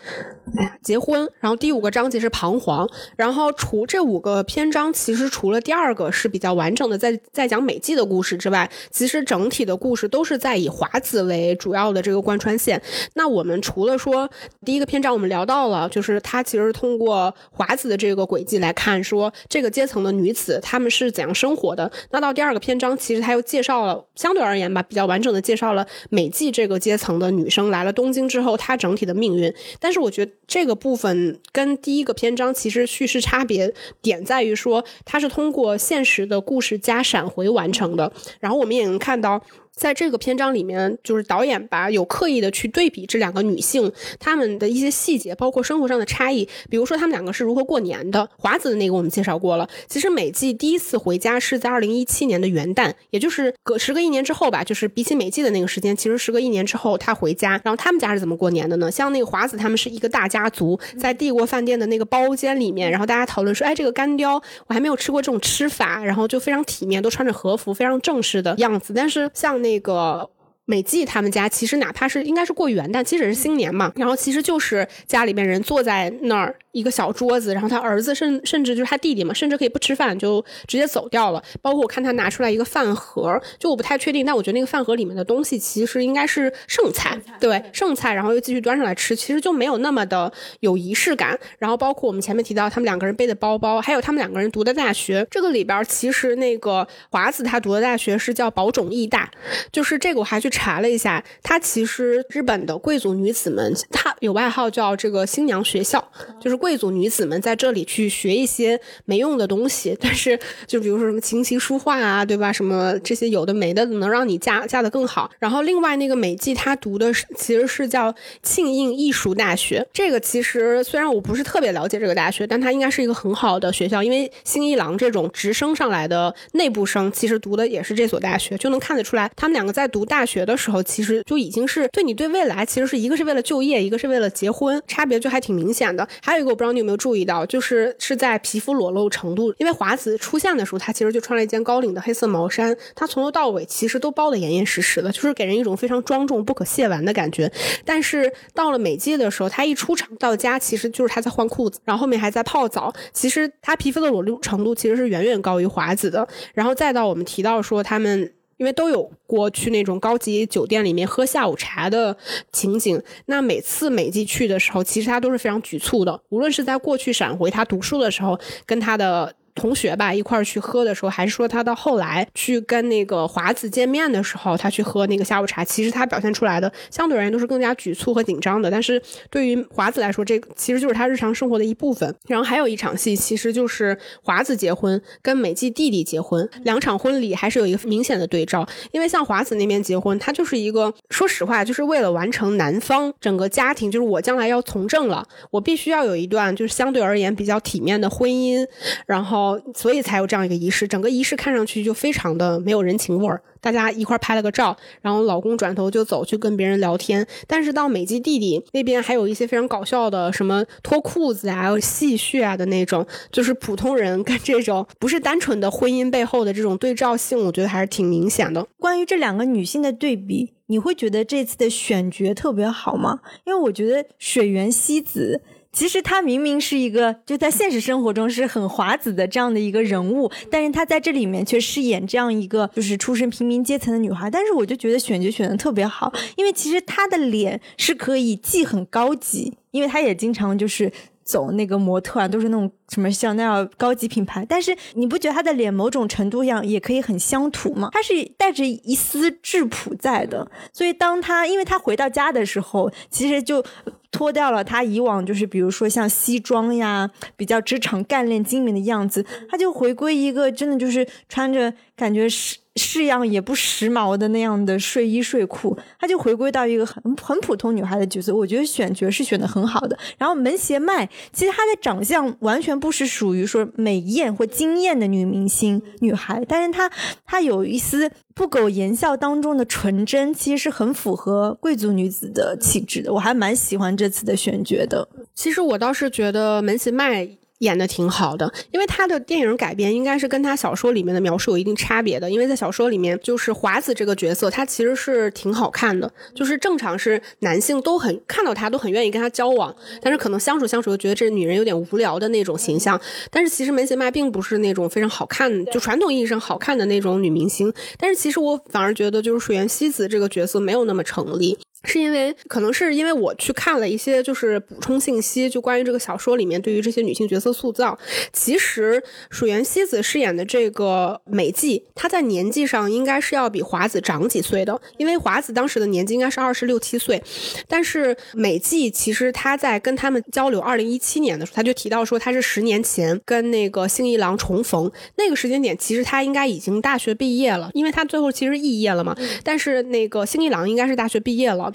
结婚，然后第五个章节是彷徨，然后除这五个篇章，其实除了第二个是比较完整的在在讲美纪的故事之外，其实整体的故事都是在以华子为主要的这个贯穿线。那我们除了说第一个篇章我们聊到了，就是他其实通过华子的这个轨迹来看说这个阶层的女子她们是怎样生活的，那到第二个篇章其实他又介绍了相对而言吧比较完整的介绍了美纪这个阶层的女生来了东京之后她整体的命运。但是我觉得这个部分跟第一个篇章其实叙事差别点在于说它是通过现实的故事加闪回完成的，然后我们也能看到在这个篇章里面就是导演吧有刻意的去对比这两个女性她们的一些细节包括生活上的差异，比如说她们两个是如何过年的，华子的那个我们介绍过了，其实美纪第一次回家是在二零一七年的元旦，也就是隔时隔一年之后吧，就是比起美纪的那个时间其实时隔一年之后她回家，然后她们家是怎么过年的呢？像那个华子他们是一个大家族，在帝国饭店的那个包间里面，然后大家讨论说哎这个干雕我还没有吃过这种吃法，然后就非常体面，都穿着和服非常正式的样子。但是像那个美纪他们家其实哪怕是应该是过元旦，其实也是新年嘛，然后其实就是家里面人坐在那儿一个小桌子，然后他儿子甚甚至就是他弟弟嘛，甚至可以不吃饭就直接走掉了，包括我看他拿出来一个饭盒，就我不太确定，但我觉得那个饭盒里面的东西其实应该是剩菜，对，剩菜，然后又继续端上来吃，其实就没有那么的有仪式感。然后包括我们前面提到他们两个人背的包包，还有他们两个人读的大学，这个里边其实那个华子他读的大学是叫宝冢艺大，就是这个我还去查了一下，它其实日本的贵族女子们她有外号叫这个新娘学校，就是贵族女子们在这里去学一些没用的东西，但是就比如说什么琴棋书画啊，对吧，什么这些有的没的能让你嫁嫁得更好。然后另外那个美纪她读的是其实是叫庆应艺术大学，这个其实虽然我不是特别了解这个大学，但它应该是一个很好的学校，因为新一郎这种直升上来的内部生其实读的也是这所大学，就能看得出来他们两个在读大学的时候其实就已经是对你对未来其实是一个是为了就业，一个是为了结婚，差别就还挺明显的。还有一个我不知道你有没有注意到，就是是在皮肤裸露程度，因为华子出现的时候他其实就穿了一件高领的黑色毛衫，他从头到尾其实都包得严严实实的，就是给人一种非常庄重不可亵玩的感觉。但是到了美纪的时候，他一出场到家其实就是他在换裤子，然后后面还在泡澡，其实他皮肤的裸露程度其实是远远高于华子的。然后再到我们提到说他们因为都有过去那种高级酒店里面喝下午茶的情景，那每次美纪去的时候其实他都是非常局促的，无论是在过去闪回他读书的时候跟他的同学吧一块儿去喝的时候，还是说他到后来去跟那个华子见面的时候他去喝那个下午茶，其实他表现出来的相对而言都是更加局促和紧张的，但是对于华子来说这个其实就是他日常生活的一部分。然后还有一场戏其实就是华子结婚跟美纪弟弟结婚，两场婚礼还是有一个明显的对照，因为像华子那边结婚他就是一个说实话就是为了完成男方整个家庭，就是我将来要从政了，我必须要有一段就是相对而言比较体面的婚姻，然后所以才有这样一个仪式，整个仪式看上去就非常的没有人情味儿。大家一块拍了个照，然后老公转头就走去跟别人聊天。但是到美纪弟弟那边还有一些非常搞笑的什么脱裤子啊戏谑啊的那种，就是普通人跟这种不是单纯的婚姻背后的这种对照性，我觉得还是挺明显的。关于这两个女性的对比，你会觉得这次的选角特别好吗？因为我觉得水原希子其实他明明是一个就在现实生活中是很华子的这样的一个人物，但是他在这里面却饰演这样一个就是出身平民阶层的女孩，但是我就觉得选角选得特别好，因为其实她的脸是可以既很高级，因为她也经常就是走那个模特啊，都是那种什么像那样高级品牌，但是你不觉得她的脸某种程度上也可以很乡土吗？她是带着一丝质朴在的，所以当她因为她回到家的时候其实就脱掉了她以往就是比如说像西装呀比较职场干练精明的样子，她就回归一个真的就是穿着感觉是式样也不时髦的那样的睡衣睡裤，她就回归到一个很很普通女孩的角色，我觉得选角是选得很好的。然后门胁麦其实她的长相完全不是属于说美艳或惊艳的女明星女孩，但是她她有一丝不苟言笑当中的纯真，其实是很符合贵族女子的气质的，我还蛮喜欢这次的选角的。其实我倒是觉得门胁麦演的挺好的，因为他的电影改编应该是跟他小说里面的描述有一定差别的，因为在小说里面就是华子这个角色他其实是挺好看的，就是正常是男性都很看到他都很愿意跟他交往，但是可能相处相处就觉得这女人有点无聊的那种形象，但是其实门胁麦并不是那种非常好看就传统意义上好看的那种女明星，但是其实我反而觉得就是水原希子这个角色没有那么成立，是因为可能是因为我去看了一些就是补充信息，就关于这个小说里面对于这些女性角色塑造，其实水原希子饰演的这个美纪她在年纪上应该是要比华子长几岁的，因为华子当时的年纪应该是二十六七岁，但是美纪其实她在跟他们交流二零一七年的时候她就提到说她是十年前跟那个幸一郎重逢，那个时间点其实她应该已经大学毕业了，因为她最后其实肄业了嘛，但是那个幸一郎应该是大学毕业了，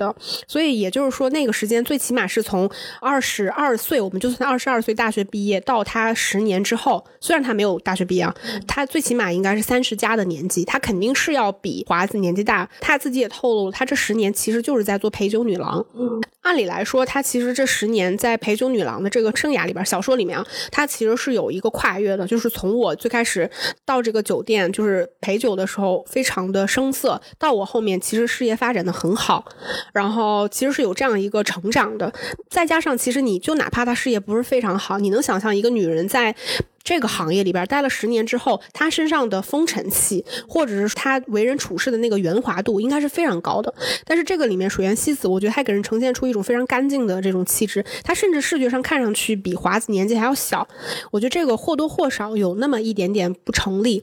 所以也就是说那个时间最起码是从二十二岁，我们就算二十二岁大学毕业到他十年之后，虽然他没有大学毕业啊，他最起码应该是三十加的年纪，他肯定是要比华子年纪大。他自己也透露了，他这十年其实就是在做陪酒女郎。嗯，按理来说，他其实这十年在陪酒女郎的这个生涯里边，小说里面啊，他其实是有一个跨越的，就是从我最开始到这个酒店就是陪酒的时候非常的生涩，到我后面其实事业发展的很好。然后其实是有这样一个成长的，再加上其实你就哪怕她事业不是非常好，你能想象一个女人在这个行业里边待了十年之后，他身上的风尘气或者是他为人处事的那个圆滑度应该是非常高的。但是这个里面水原希子我觉得还给人呈现出一种非常干净的这种气质，他甚至视觉上看上去比华子年纪还要小，我觉得这个或多或少有那么一点点不成立。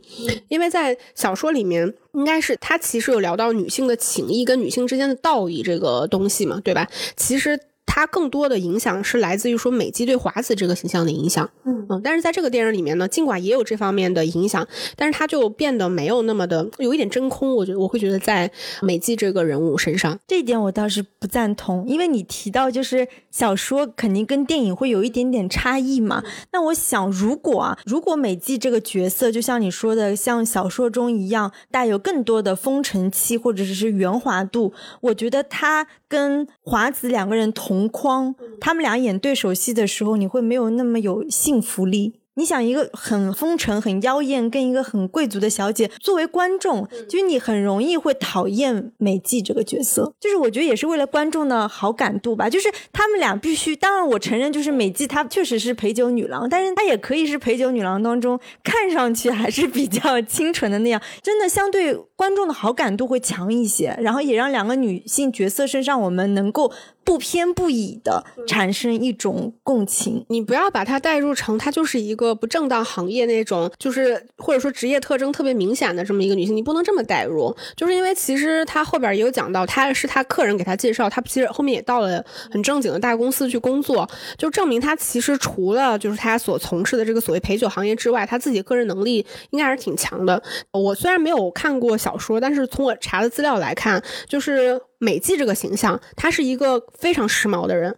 因为在小说里面应该是他其实有聊到女性的情谊跟女性之间的道义这个东西嘛，对吧？其实它更多的影响是来自于说美姬对华子这个形象的影响，嗯嗯，但是在这个电影里面呢，尽管也有这方面的影响，但是它就变得没有那么的有一点真空，我觉得我会觉得在美姬这个人物身上，这一点我倒是不赞同，因为你提到就是小说肯定跟电影会有一点点差异嘛，那我想如果啊，如果美姬这个角色就像你说的，像小说中一样带有更多的风尘气或者是圆滑度，我觉得她跟华子两个人同同框，他们俩演对手戏的时候你会没有那么有幸福力。你想一个很风尘很妖艳跟一个很贵族的小姐，作为观众就你很容易会讨厌美纪这个角色，就是我觉得也是为了观众的好感度吧，就是他们俩必须，当然我承认就是美纪她确实是陪酒女郎，但是她也可以是陪酒女郎当中看上去还是比较清纯的那样，真的相对观众的好感度会强一些，然后也让两个女性角色身上我们能够不偏不倚的产生一种共情。你不要把它带入成它就是一个不正当行业那种，就是或者说职业特征特别明显的这么一个女性，你不能这么带入，就是因为其实她后边也有讲到，她是她客人给她介绍，她其实后面也到了很正经的大公司去工作，就证明她其实除了就是她所从事的这个所谓陪酒行业之外，她自己个人能力应该还是挺强的。我虽然没有看过小说，但是从我查的资料来看，就是美纪这个形象，他是一个非常时髦的人，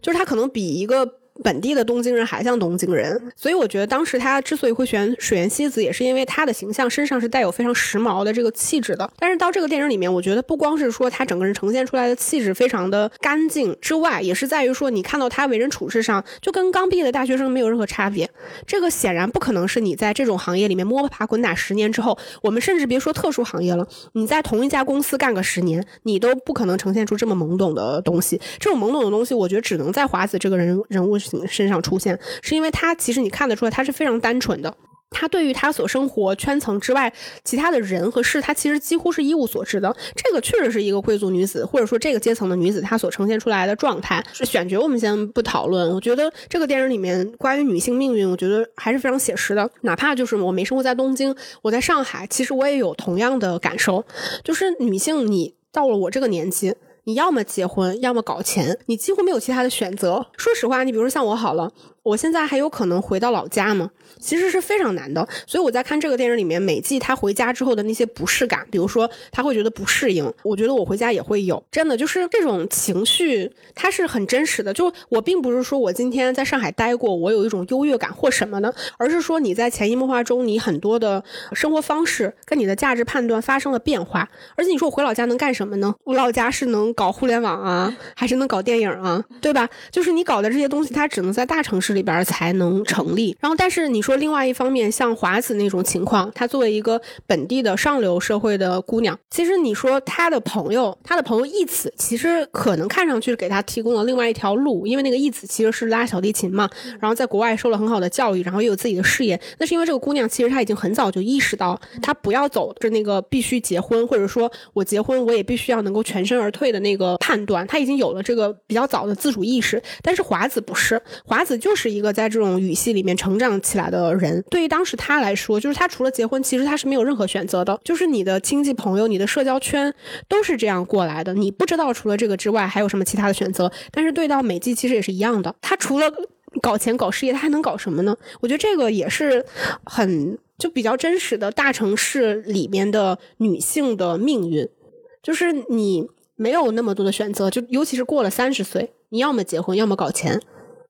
就是他可能比一个本地的东京人还像东京人，所以我觉得当时他之所以会选水原希子，也是因为他的形象身上是带有非常时髦的这个气质的。但是到这个电影里面，我觉得不光是说他整个人呈现出来的气质非常的干净之外，也是在于说你看到他为人处事上就跟刚毕业的大学生没有任何差别，这个显然不可能是你在这种行业里面摸爬滚打十年之后，我们甚至别说特殊行业了，你在同一家公司干个十年你都不可能呈现出这么懵懂的东西。这种懵懂的东西我觉得只能在华子这个人人物身上出现，是因为他其实你看得出来他是非常单纯的，他对于他所生活圈层之外其他的人和事他其实几乎是一无所知的，这个确实是一个贵族女子或者说这个阶层的女子她所呈现出来的状态。是选角我们先不讨论，我觉得这个电影里面关于女性命运我觉得还是非常写实的，哪怕就是我没生活在东京，我在上海，其实我也有同样的感受，就是女性你到了我这个年纪，你要么结婚要么搞钱，你几乎没有其他的选择。说实话，你比如说像我好了，我现在还有可能回到老家吗？其实是非常难的。所以我在看这个电影里面美纪她回家之后的那些不适感，比如说她会觉得不适应，我觉得我回家也会有，真的就是这种情绪它是很真实的。就我并不是说我今天在上海待过我有一种优越感或什么的，而是说你在潜移默化中你很多的生活方式跟你的价值判断发生了变化。而且你说我回老家能干什么呢？我老家是能搞互联网啊，还是能搞电影啊，对吧？就是你搞的这些东西它只能在大城市里边才能成立。然后但是你说另外一方面像华子那种情况，她作为一个本地的上流社会的姑娘，其实你说她的朋友她的朋友义子其实可能看上去给她提供了另外一条路，因为那个义子其实是拉小提琴嘛，然后在国外受了很好的教育，然后也有自己的事业。那是因为这个姑娘其实她已经很早就意识到她不要走着那个必须结婚或者说我结婚我也必须要能够全身而退的那个判断，她已经有了这个比较早的自主意识。但是华子不是，华子就是一个在这种语系里面成长起来的人，对于当时她来说就是她除了结婚其实她是没有任何选择的，就是你的亲戚朋友你的社交圈都是这样过来的，你不知道除了这个之外还有什么其他的选择。但是对到美纪其实也是一样的，她除了搞钱搞事业她还能搞什么呢？我觉得这个也是很就比较真实的大城市里面的女性的命运，就是你没有那么多的选择，就尤其是过了三十岁，你要么结婚要么搞钱，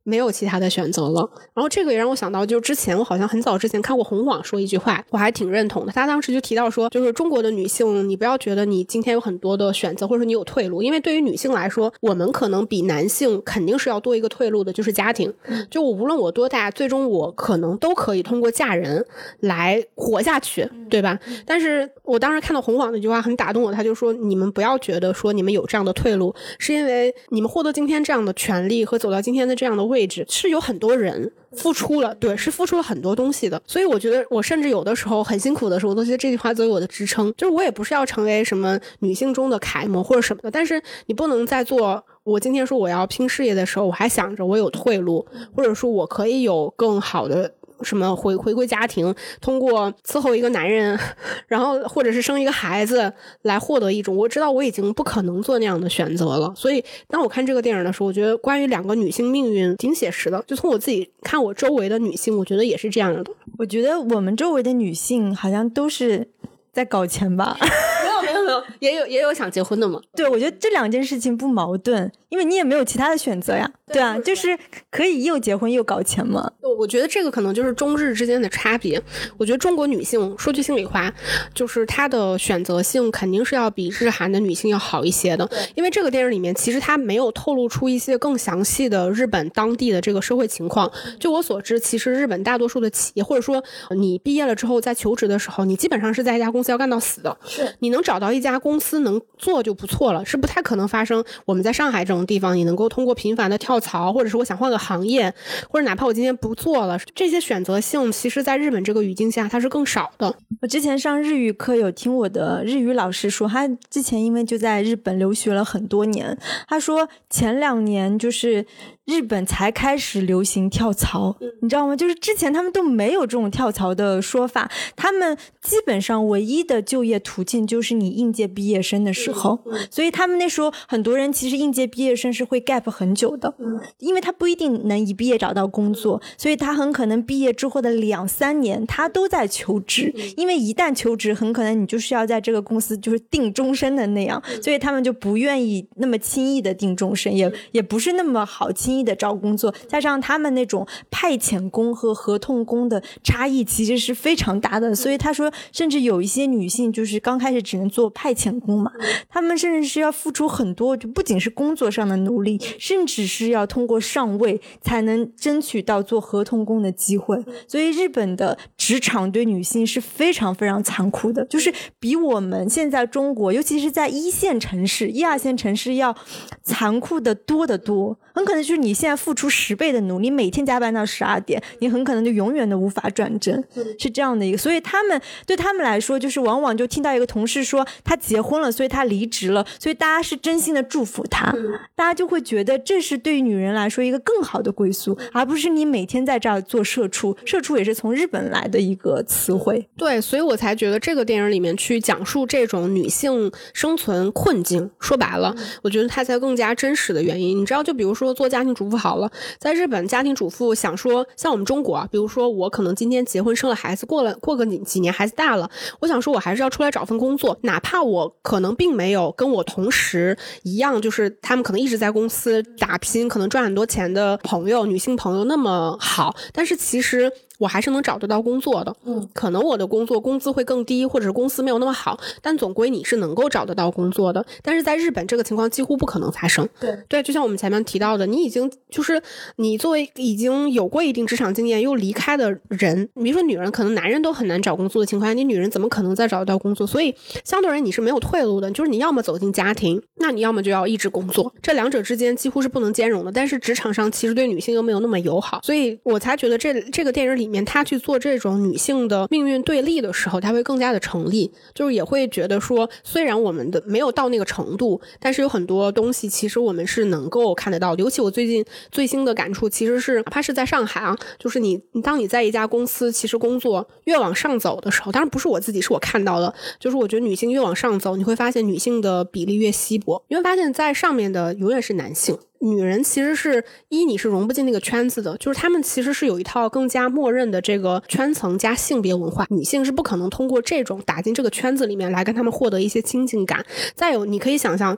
没有其他的选择了。然后这个也让我想到，就是之前我好像很早之前看过洪晃说一句话我还挺认同的，他当时就提到说，就是中国的女性你不要觉得你今天有很多的选择或者说你有退路，因为对于女性来说我们可能比男性肯定是要多一个退路的，就是家庭。就我无论我多大，最终我可能都可以通过嫁人来活下去，对吧？但是我当时看到洪晃那句话很打动我，他就说你们不要觉得说你们有这样的退路，是因为你们获得今天这样的权利和走到今天的这样的位位置，是有很多人付出了，对，是付出了很多东西的。所以我觉得我甚至有的时候很辛苦的时候，我都觉得这句话作为我的支撑，就是我也不是要成为什么女性中的楷模或者什么的，但是你不能再做我今天说我要拼事业的时候我还想着我有退路，或者说我可以有更好的什么回回归家庭，通过伺候一个男人，然后或者是生一个孩子来获得一种，我知道我已经不可能做那样的选择了。所以当我看这个电影的时候，我觉得关于两个女性命运挺写实的，就从我自己看我周围的女性，我觉得也是这样的。我觉得我们周围的女性好像都是在搞钱吧。没有没有，也有也有想结婚的嘛。对，我觉得这两件事情不矛盾，因为你也没有其他的选择呀。对啊，就是可以又结婚又搞钱嘛。我觉得这个可能就是中日之间的差别。我觉得中国女性说句心里话，就是她的选择性肯定是要比日韩的女性要好一些的，因为这个电影里面其实她没有透露出一些更详细的日本当地的这个社会情况。就我所知，其实日本大多数的企业，或者说你毕业了之后在求职的时候，你基本上是在一家公司要干到死的，是你能找到一家公司能做就不错了，是不太可能发生我们在上海这种地方你能够通过频繁的跳槽，或者是我想换个行业，或者哪怕我今天不做了，这些选择性其实在日本这个语境下它是更少的。我之前上日语课有听我的日语老师说，他之前因为就在日本留学了很多年，他说前两年就是日本才开始流行跳槽，你知道吗？就是之前他们都没有这种跳槽的说法，他们基本上唯一的就业途径就是你应届毕业生的时候，所以他们那时候很多人其实应届毕业生是会 gap 很久的，因为他不一定能一毕业找到工作，所以他很可能毕业之后的两三年他都在求职，因为一旦求职很可能你就是要在这个公司就是定终身的那样，所以他们就不愿意那么轻易的定终身，也也不是那么好轻易的找工作，加上他们那种派遣工和合同工的差异其实是非常大的，所以他说甚至有一些女性就是刚开始只能做派遣工嘛，他们甚至是要付出很多，就不仅是工作上的努力，甚至是要通过上位才能争取到做合同工的机会。所以日本的职场对女性是非常非常残酷的，就是比我们现在中国尤其是在一线城市一二线城市要残酷的多得多，很可能就是你你现在付出十倍的努力，每天加班到十二点，你很可能就永远都无法转正，是这样的一个。所以他们对他们来说，就是往往就听到一个同事说他结婚了，所以他离职了，所以大家是真心的祝福他，大家就会觉得这是对于女人来说一个更好的归宿，而不是你每天在这儿做社畜。社畜也是从日本来的一个词汇。对，所以我才觉得这个电影里面去讲述这种女性生存困境，说白了，我觉得它才更加真实的原因。你知道，就比如说做家庭主妇好了，在日本家庭主妇想说像我们中国啊，比如说我可能今天结婚生了孩子，过了过个几年孩子大了，我想说我还是要出来找份工作，哪怕我可能并没有跟我同时一样，就是他们可能一直在公司打拼可能赚很多钱的朋友女性朋友那么好，但是其实我还是能找得到工作的，嗯，可能我的工作工资会更低，或者是公司没有那么好，但总归你是能够找得到工作的。但是在日本这个情况几乎不可能发生。对对，就像我们前面提到的，你已经就是你作为已经有过一定职场经验又离开的人，比如说女人可能男人都很难找工作的情况下，你女人怎么可能再找得到工作？所以相对而言你是没有退路的，就是你要么走进家庭，那你要么就要一直工作，这两者之间几乎是不能兼容的。但是职场上其实对女性又没有那么友好，所以我才觉得这这个电影里里面他去做这种女性的命运对立的时候，他会更加的成立，就是也会觉得说虽然我们的没有到那个程度，但是有很多东西其实我们是能够看得到的。尤其我最近最新的感触其实是，哪怕是在上海啊，就是你当你在一家公司其实工作越往上走的时候，当然不是我自己，是我看到的，就是我觉得女性越往上走，你会发现女性的比例越稀薄，你会发现在上面的永远是男性，女人其实是一你是融不进那个圈子的，就是他们其实是有一套更加默认的这个圈层加性别文化，女性是不可能通过这种打进这个圈子里面来跟他们获得一些亲近感。再有你可以想象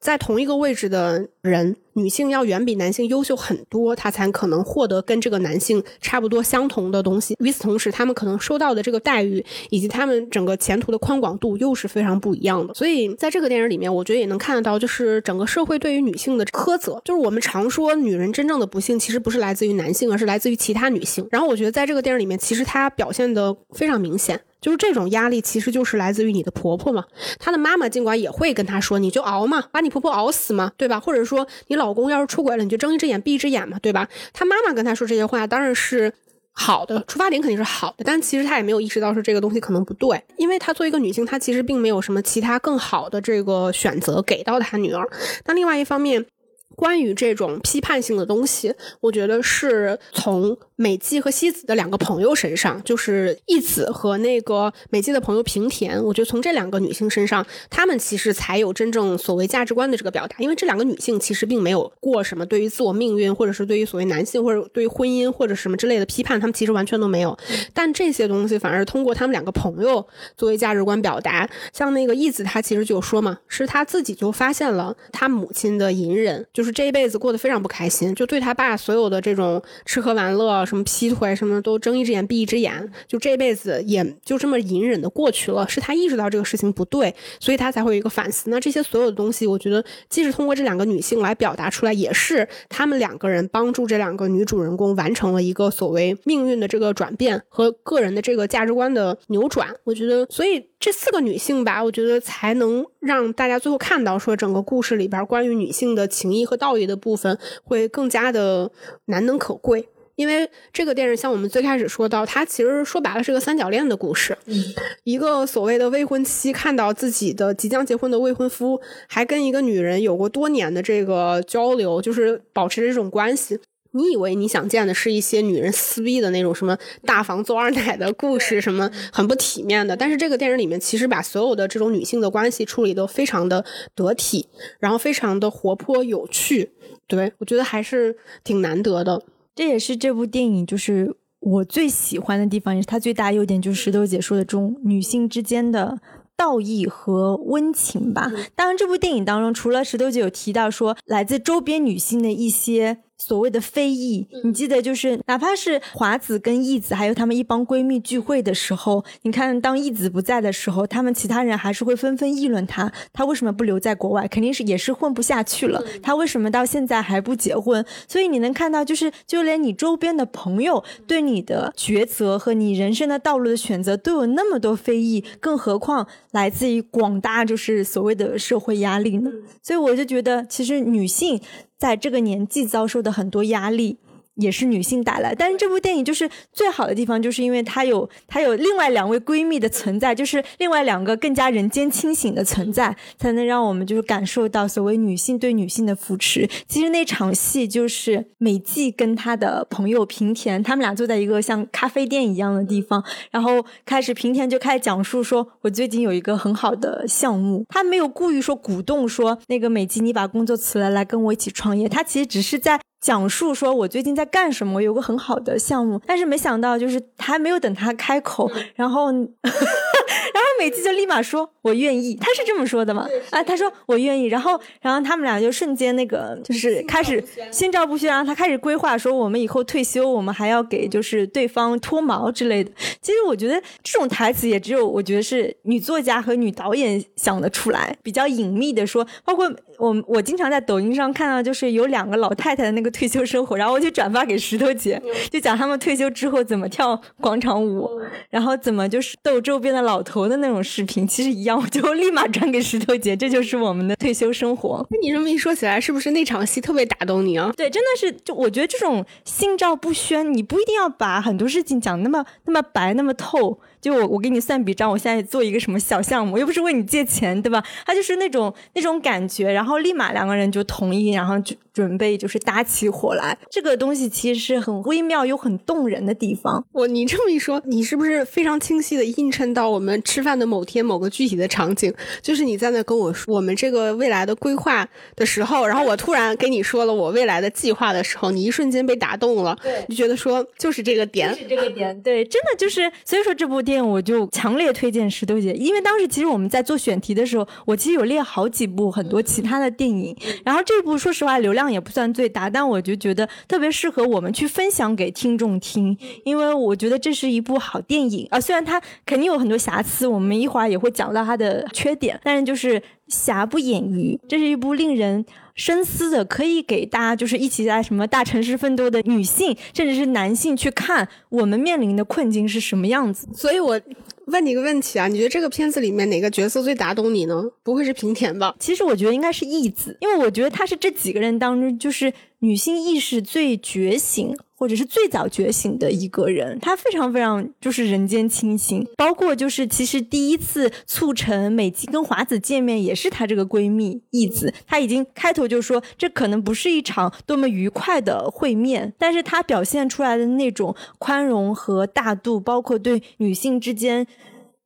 在同一个位置的人，女性要远比男性优秀很多，她才可能获得跟这个男性差不多相同的东西。与此同时，她们可能收到的这个待遇以及她们整个前途的宽广度又是非常不一样的。所以在这个电影里面，我觉得也能看得到，就是整个社会对于女性的苛责，就是我们常说女人真正的不幸其实不是来自于男性，而是来自于其他女性。然后我觉得在这个电影里面其实它表现得非常明显，就是这种压力其实就是来自于你的婆婆嘛，她的妈妈尽管也会跟她说你就熬嘛，把你婆婆熬死嘛，对吧？或者说你老老公要是出轨了，你就睁一只眼闭一只眼嘛，对吧？她妈妈跟她说这些话当然是好的，出发点肯定是好的，但其实她也没有意识到是这个东西可能不对，因为她作为一个女性，她其实并没有什么其他更好的这个选择给到她女儿。那另外一方面，关于这种批判性的东西，我觉得是从美纪和西子的两个朋友身上，就是义子和那个美纪的朋友平田，我觉得从这两个女性身上，她们其实才有真正所谓价值观的这个表达。因为这两个女性其实并没有过什么对于自我命运，或者是对于所谓男性，或者对于婚姻或者什么之类的批判，她们其实完全都没有，但这些东西反而通过她们两个朋友作为价值观表达。像那个义子，她其实就说嘛，是她自己就发现了她母亲的隐忍，就是这一辈子过得非常不开心，就对她爸所有的这种吃喝玩乐什么劈腿什么都睁一只眼闭一只眼，就这辈子也就这么隐忍的过去了。是他意识到这个事情不对，所以他才会有一个反思。那这些所有的东西，我觉得即使通过这两个女性来表达出来，也是他们两个人帮助这两个女主人公完成了一个所谓命运的这个转变和个人的这个价值观的扭转。我觉得所以这四个女性吧，我觉得才能让大家最后看到说整个故事里边关于女性的情谊和道义的部分会更加的难能可贵。因为这个电视像我们最开始说到，它其实说白了是个三角恋的故事，一个所谓的未婚妻看到自己的即将结婚的未婚夫还跟一个女人有过多年的这个交流，就是保持这种关系，你以为你想见的是一些女人撕逼的那种什么大房做二奶的故事，什么很不体面的，但是这个电影里面其实把所有的这种女性的关系处理得非常的得体，然后非常的活泼有趣，对，我觉得还是挺难得的。这也是这部电影就是我最喜欢的地方，也是它最大优点，就是石头姐说的这种女性之间的道义和温情吧。当然这部电影当中除了石头姐有提到说来自周边女性的一些所谓的非议，你记得就是哪怕是华子跟义子还有他们一帮闺蜜聚会的时候，你看当义子不在的时候，他们其他人还是会纷纷议论他，他为什么不留在国外，肯定是也是混不下去了，他为什么到现在还不结婚。所以你能看到就是就连你周边的朋友对你的抉择和你人生的道路的选择都有那么多非议，更何况来自于广大就是所谓的社会压力呢？所以我就觉得其实女性在这个年纪遭受的很多压力也是女性带来，但是这部电影就是最好的地方，就是因为它有它有另外两位闺蜜的存在，就是另外两个更加人间清醒的存在，才能让我们就是感受到所谓女性对女性的扶持。其实那场戏就是美纪跟她的朋友平田，他们俩坐在一个像咖啡店一样的地方，然后开始平田就开始讲述说我最近有一个很好的项目，他没有故意说鼓动说那个美纪你把工作辞了来跟我一起创业，他其实只是在讲述说我最近在干什么，我有个很好的项目，但是没想到就是还没有等他开口，然后然后美纪就立马说我愿意，他是这么说的嘛？啊，他说我愿意，然后然后他们俩就瞬间那个就是开始心照不宣，然后他开始规划说我们以后退休我们还要给就是对方脱毛之类的。其实我觉得这种台词也只有我觉得是女作家和女导演想得出来，比较隐秘的说，包括我我经常在抖音上看到就是有两个老太太的那个退休生活，然后我就转发给石头姐，就讲他们退休之后怎么跳广场舞，然后怎么就是逗周边的老头的那种视频，其实一样，我就立马转给石头姐，这就是我们的退休生活。那你这么一说起来，是不是那场戏特别打动你啊？对，真的是，就我觉得这种心照不宣，你不一定要把很多事情讲那么那么白那么透，就我我给你算笔账，我现在做一个什么小项目，又不是问你借钱，对吧？他就是那种那种感觉，然后立马两个人就同意，然后就准备就是搭起火来。这个东西其实是很微妙又很动人的地方。我你这么一说，你是不是非常清晰的映衬到我们吃饭的某天某个具体的场景？就是你在那跟我说我们这个未来的规划的时候，然后我突然给你说了我未来的计划的时候，你一瞬间被打动了，对，你觉得说就是这个点，就是这个点，对，真的就是。所以说这部电影我就强烈推荐石头姐，因为当时其实我们在做选题的时候，我其实有列好几部很多其他的电影，然后这部说实话流量也不算最大，但我就觉得特别适合我们去分享给听众听，因为我觉得这是一部好电影啊。虽然它肯定有很多瑕疵，我们一会儿也会讲到它的缺点，但是就是瑕不掩瑜，这是一部令人深思的，可以给大家就是一起在什么大城市奋斗的女性甚至是男性去看我们面临的困境是什么样子。所以我问你一个问题啊，你觉得这个片子里面哪个角色最打动你呢？不会是平田吧？其实我觉得应该是义子，因为我觉得她是这几个人当中就是女性意识最觉醒或者是最早觉醒的一个人，她非常非常就是人间清醒，包括就是其实第一次促成美纪跟华子见面也是她这个闺蜜义子，她已经开头就说这可能不是一场多么愉快的会面，但是她表现出来的那种宽容和大度，包括对女性之间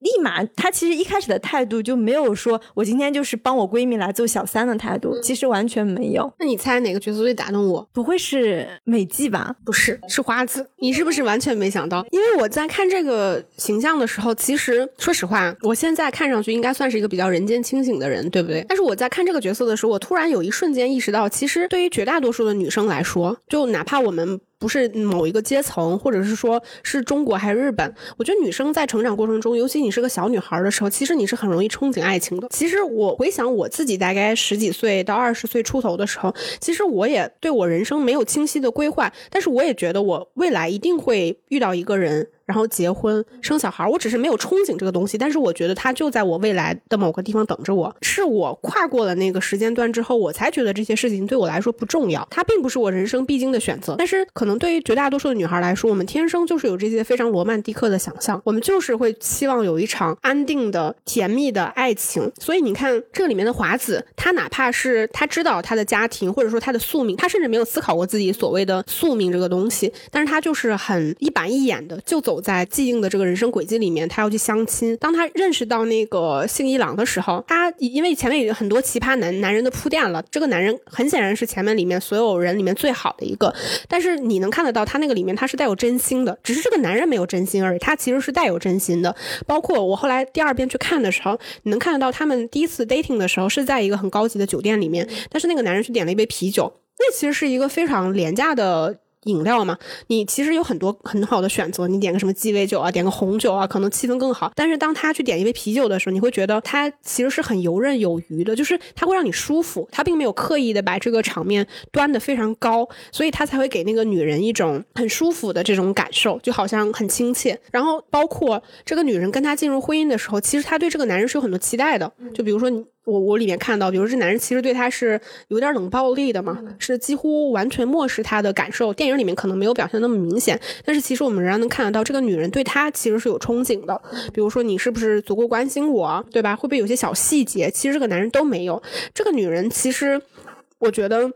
立马，她其实一开始的态度就没有说我今天就是帮我闺蜜来做小三的态度，其实完全没有。那你猜哪个角色最打动我？不会是美纪吧？不是，是花子。你是不是完全没想到？因为我在看这个形象的时候，其实说实话我现在看上去应该算是一个比较人间清醒的人，对不对？但是我在看这个角色的时候，我突然有一瞬间意识到，其实对于绝大多数的女生来说，就哪怕我们不是某一个阶层，或者是说是中国还是日本，我觉得女生在成长过程中，尤其你是个小女孩的时候，其实你是很容易憧憬爱情的。其实我回想我自己大概十几岁到二十岁出头的时候，其实我也对我人生没有清晰的规划，但是我也觉得我未来一定会遇到一个人，然后结婚生小孩，我只是没有憧憬这个东西，但是我觉得它就在我未来的某个地方等着我。是我跨过了那个时间段之后，我才觉得这些事情对我来说不重要，它并不是我人生必经的选择。但是可能对于绝大多数的女孩来说，我们天生就是有这些非常罗曼蒂克的想象，我们就是会期望有一场安定的甜蜜的爱情。所以你看这里面的华子，她哪怕是她知道她的家庭或者说她的宿命，她甚至没有思考过自己所谓的宿命这个东西，但是她就是很一板一眼的就走在既定的这个人生轨迹里面，他要去相亲。当他认识到那个幸一郎的时候，他因为前面有很多奇葩男男人的铺垫了，这个男人很显然是前面里面所有人里面最好的一个，但是你能看得到他那个里面他是带有真心的，只是这个男人没有真心而已，他其实是带有真心的。包括我后来第二遍去看的时候，你能看得到他们第一次 dating 的时候是在一个很高级的酒店里面，但是那个男人去点了一杯啤酒，那其实是一个非常廉价的饮料嘛，你其实有很多很好的选择，你点个什么鸡尾酒啊，点个红酒啊，可能气氛更好。但是当他去点一杯啤酒的时候，你会觉得他其实是很游刃有余的，就是他会让你舒服，他并没有刻意的把这个场面端得非常高，所以他才会给那个女人一种很舒服的这种感受，就好像很亲切。然后包括这个女人跟他进入婚姻的时候，其实他对这个男人是有很多期待的，就比如说你我我里面看到，比如这男人其实对他是有点冷暴力的嘛，是几乎完全漠视他的感受。电影里面可能没有表现那么明显，但是其实我们仍然能看得到这个女人对他其实是有憧憬的，比如说你是不是足够关心我，对吧？会不会有些小细节？其实这个男人都没有。这个女人其实，我觉得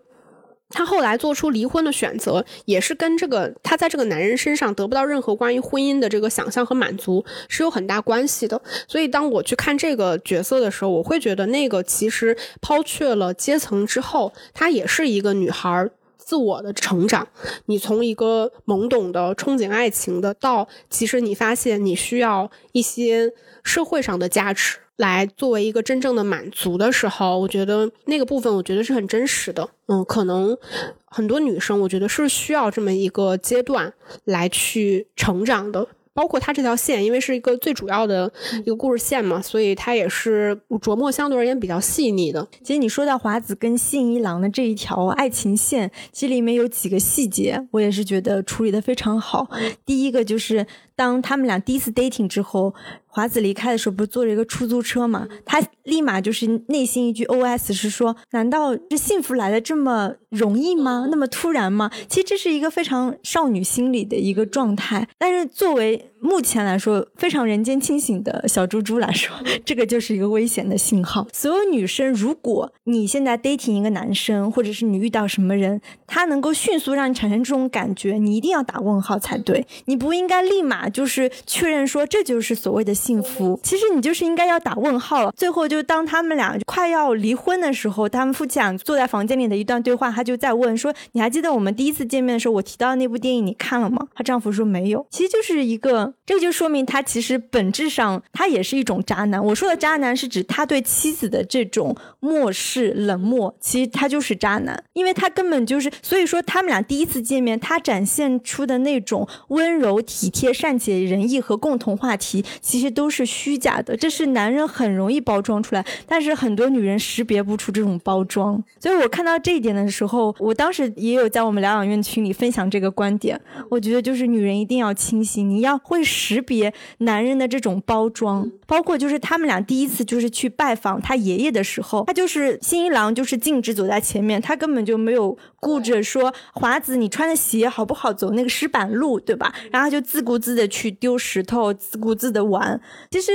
她后来做出离婚的选择，也是跟这个她在这个男人身上得不到任何关于婚姻的这个想象和满足是有很大关系的。所以当我去看这个角色的时候，我会觉得那个其实抛却了阶层之后，她也是一个女孩自我的成长。你从一个懵懂的憧憬爱情的，到其实你发现你需要一些社会上的价值来作为一个真正的满足的时候，我觉得那个部分我觉得是很真实的。嗯，可能很多女生我觉得是需要这么一个阶段来去成长的。包括它这条线，因为是一个最主要的一个故事线嘛，所以它也是琢磨相对而言比较细腻的。其实你说到华子跟幸一郎的这一条爱情线，其实里面有几个细节我也是觉得处理得非常好。第一个就是当他们俩第一次 dating 之后，华子离开的时候不是坐着一个出租车嘛，他立马就是内心一句 O S 是说，难道这幸福来得这么容易吗？那么突然吗？其实这是一个非常少女心理的一个状态，但是作为目前来说非常人间清醒的小猪猪来说，这个就是一个危险的信号。所有女生，如果你现在 dating 一个男生，或者是你遇到什么人，他能够迅速让你产生这种感觉，你一定要打问号才对。你不应该立马就是确认说这就是所谓的幸福，其实你就是应该要打问号了。最后就当他们俩快要离婚的时候，他们夫妻俩坐在房间里的一段对话，他就在问说，你还记得我们第一次见面的时候我提到那部电影你看了吗？她丈夫说没有。其实就是一个呢？这个就说明他其实本质上他也是一种渣男。我说的渣男是指他对妻子的这种漠视冷漠，其实他就是渣男，因为他根本就是，所以说他们俩第一次见面，他展现出的那种温柔体贴善解人意和共同话题其实都是虚假的，这是男人很容易包装出来，但是很多女人识别不出这种包装。所以我看到这一点的时候，我当时也有在我们疗养院群里分享这个观点，我觉得就是女人一定要清醒，你要会识别男人的这种包装。包括就是他们俩第一次就是去拜访他爷爷的时候，他就是新一郎就是径直走在前面，他根本就没有顾着说华子你穿的鞋好不好，走那个石板路对吧，然后他就自顾自的去丢石头，自顾自的玩。其实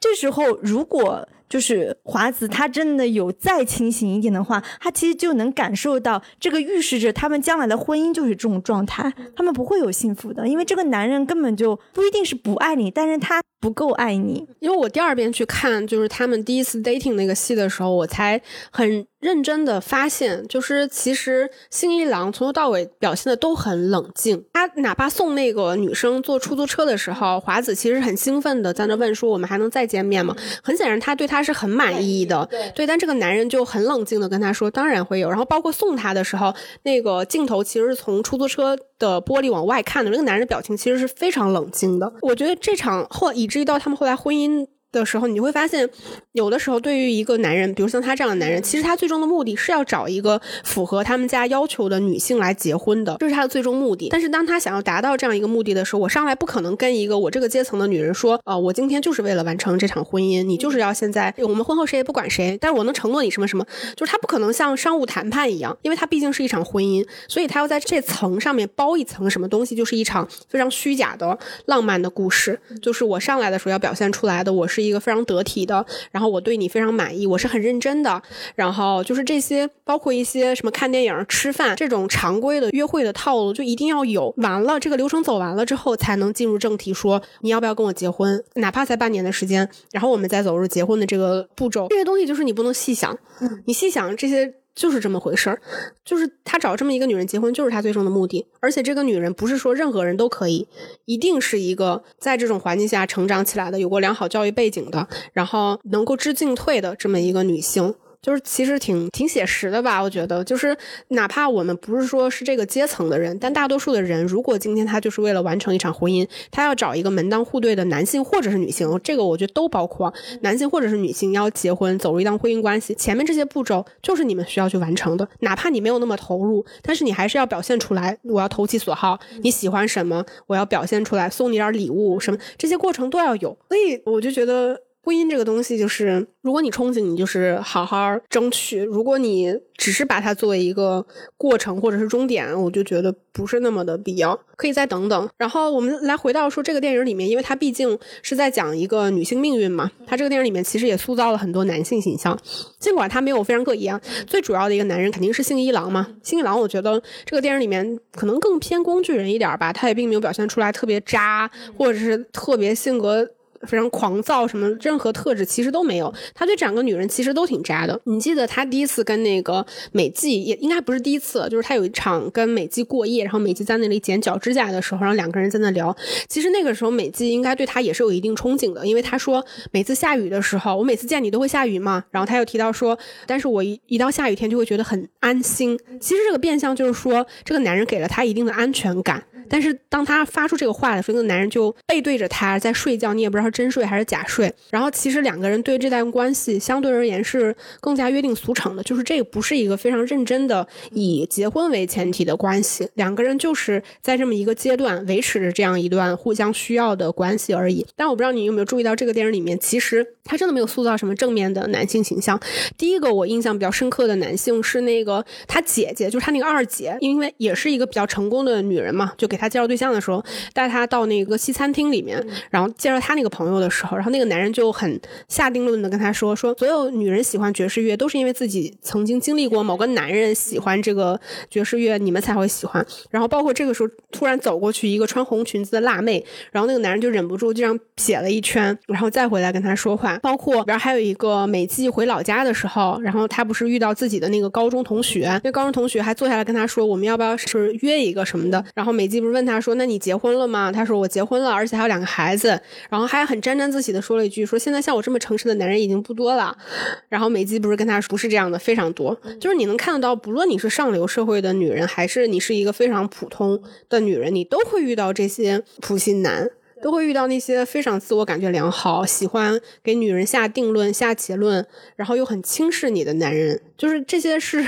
这时候如果就是华子他真的有再清醒一点的话，他其实就能感受到这个预示着他们将来的婚姻就是这种状态，他们不会有幸福的，因为这个男人根本就不一定是不爱你，但是他不够爱你。因为我第二遍去看就是他们第一次 dating 那个戏的时候，我才很认真的发现，就是其实新一郎从头到尾表现的都很冷静，他哪怕送那个女生坐出租车的时候，华子其实很兴奋的在那问说我们还能再见面吗，很显然他对他是很满意的。 对, 对, 对，但这个男人就很冷静的跟他说当然会有。然后包括送他的时候，那个镜头其实是从出租车的玻璃往外看的，那个男人表情其实是非常冷静的。我觉得这场后以至于到他们后来婚姻的时候，你会发现有的时候对于一个男人，比如像他这样的男人，其实他最终的目的是要找一个符合他们家要求的女性来结婚的，这是他的最终目的。但是当他想要达到这样一个目的的时候，我上来不可能跟一个我这个阶层的女人说啊、呃，我今天就是为了完成这场婚姻，你就是要现在我们婚后谁也不管谁，但是我能承诺你什么什么，就是他不可能像商务谈判一样，因为他毕竟是一场婚姻，所以他要在这层上面包一层什么东西，就是一场非常虚假的浪漫的故事。就是我上来的时候要表现出来的我是一个非常得体的，然后我对你非常满意，我是很认真的，然后就是这些，包括一些什么看电影吃饭这种常规的约会的套路就一定要有。完了这个流程走完了之后才能进入正题，说你要不要跟我结婚，哪怕才半年的时间，然后我们再走入结婚的这个步骤。这些东西就是你不能细想，你细想这些就是这么回事儿，就是他找这么一个女人结婚就是他最终的目的。而且这个女人不是说任何人都可以，一定是一个在这种环境下成长起来的，有过良好教育背景的，然后能够知进退的这么一个女性。就是其实挺挺写实的吧，我觉得就是哪怕我们不是说是这个阶层的人，但大多数的人如果今天他就是为了完成一场婚姻，他要找一个门当户对的男性或者是女性，这个我觉得都包括男性或者是女性要结婚走入一段婚姻关系，前面这些步骤就是你们需要去完成的，哪怕你没有那么投入，但是你还是要表现出来，我要投其所好，你喜欢什么我要表现出来，送你点礼物什么，这些过程都要有。所以我就觉得婚姻这个东西就是如果你憧憬，你就是好好争取，如果你只是把它作为一个过程或者是终点，我就觉得不是那么的必要，可以再等等。然后我们来回到说这个电影里面，因为它毕竟是在讲一个女性命运嘛，它这个电影里面其实也塑造了很多男性形象，尽管它没有非常各异啊，最主要的一个男人肯定是幸一郎嘛。幸一郎我觉得这个电影里面可能更偏工具人一点吧，他也并没有表现出来特别渣或者是特别性格非常狂躁什么，任何特质其实都没有，他对整个女人其实都挺渣的。你记得他第一次跟那个美纪，也应该不是第一次，就是他有一场跟美纪过夜，然后美纪在那里剪脚指甲的时候，然后两个人在那聊，其实那个时候美纪应该对他也是有一定憧憬的，因为他说每次下雨的时候我每次见你都会下雨嘛，然后他又提到说但是我 一, 一到下雨天就会觉得很安心。其实这个变相就是说这个男人给了他一定的安全感，但是当他发出这个话的时候，那个男人就背对着他在睡觉，你也不知道真睡还是假睡。然后其实两个人对这段关系相对而言是更加约定俗成的，就是这个不是一个非常认真的以结婚为前提的关系，两个人就是在这么一个阶段维持着这样一段互相需要的关系而已。但我不知道你有没有注意到这个电影里面其实他真的没有塑造什么正面的男性形象。第一个我印象比较深刻的男性是那个他姐姐，就是他那个二姐，因为也是一个比较成功的女人嘛，就给他介绍对象的时候带他到那个西餐厅里面，然后介绍他那个朋友的时候，然后那个男人就很下定论的跟他说说所有女人喜欢爵士乐都是因为自己曾经经历过某个男人喜欢这个爵士乐，你们才会喜欢。然后包括这个时候突然走过去一个穿红裙子的辣妹，然后那个男人就忍不住就这样瞥了一圈，然后再回来跟他说话。包括然后还有一个美纪回老家的时候，然后他不是遇到自己的那个高中同学，那高中同学还坐下来跟他说我们要不要是约一个什么的，然后美纪不是就是问他说那你结婚了吗，他说我结婚了，而且还有两个孩子，然后还很沾沾自喜的说了一句说现在像我这么诚实的男人已经不多了，然后美姬不是跟他说不是这样的非常多，就是你能看得到不论你是上流社会的女人还是你是一个非常普通的女人，你都会遇到这些普信男，都会遇到那些非常自我感觉良好，喜欢给女人下定论下结论，然后又很轻视你的男人，就是这些是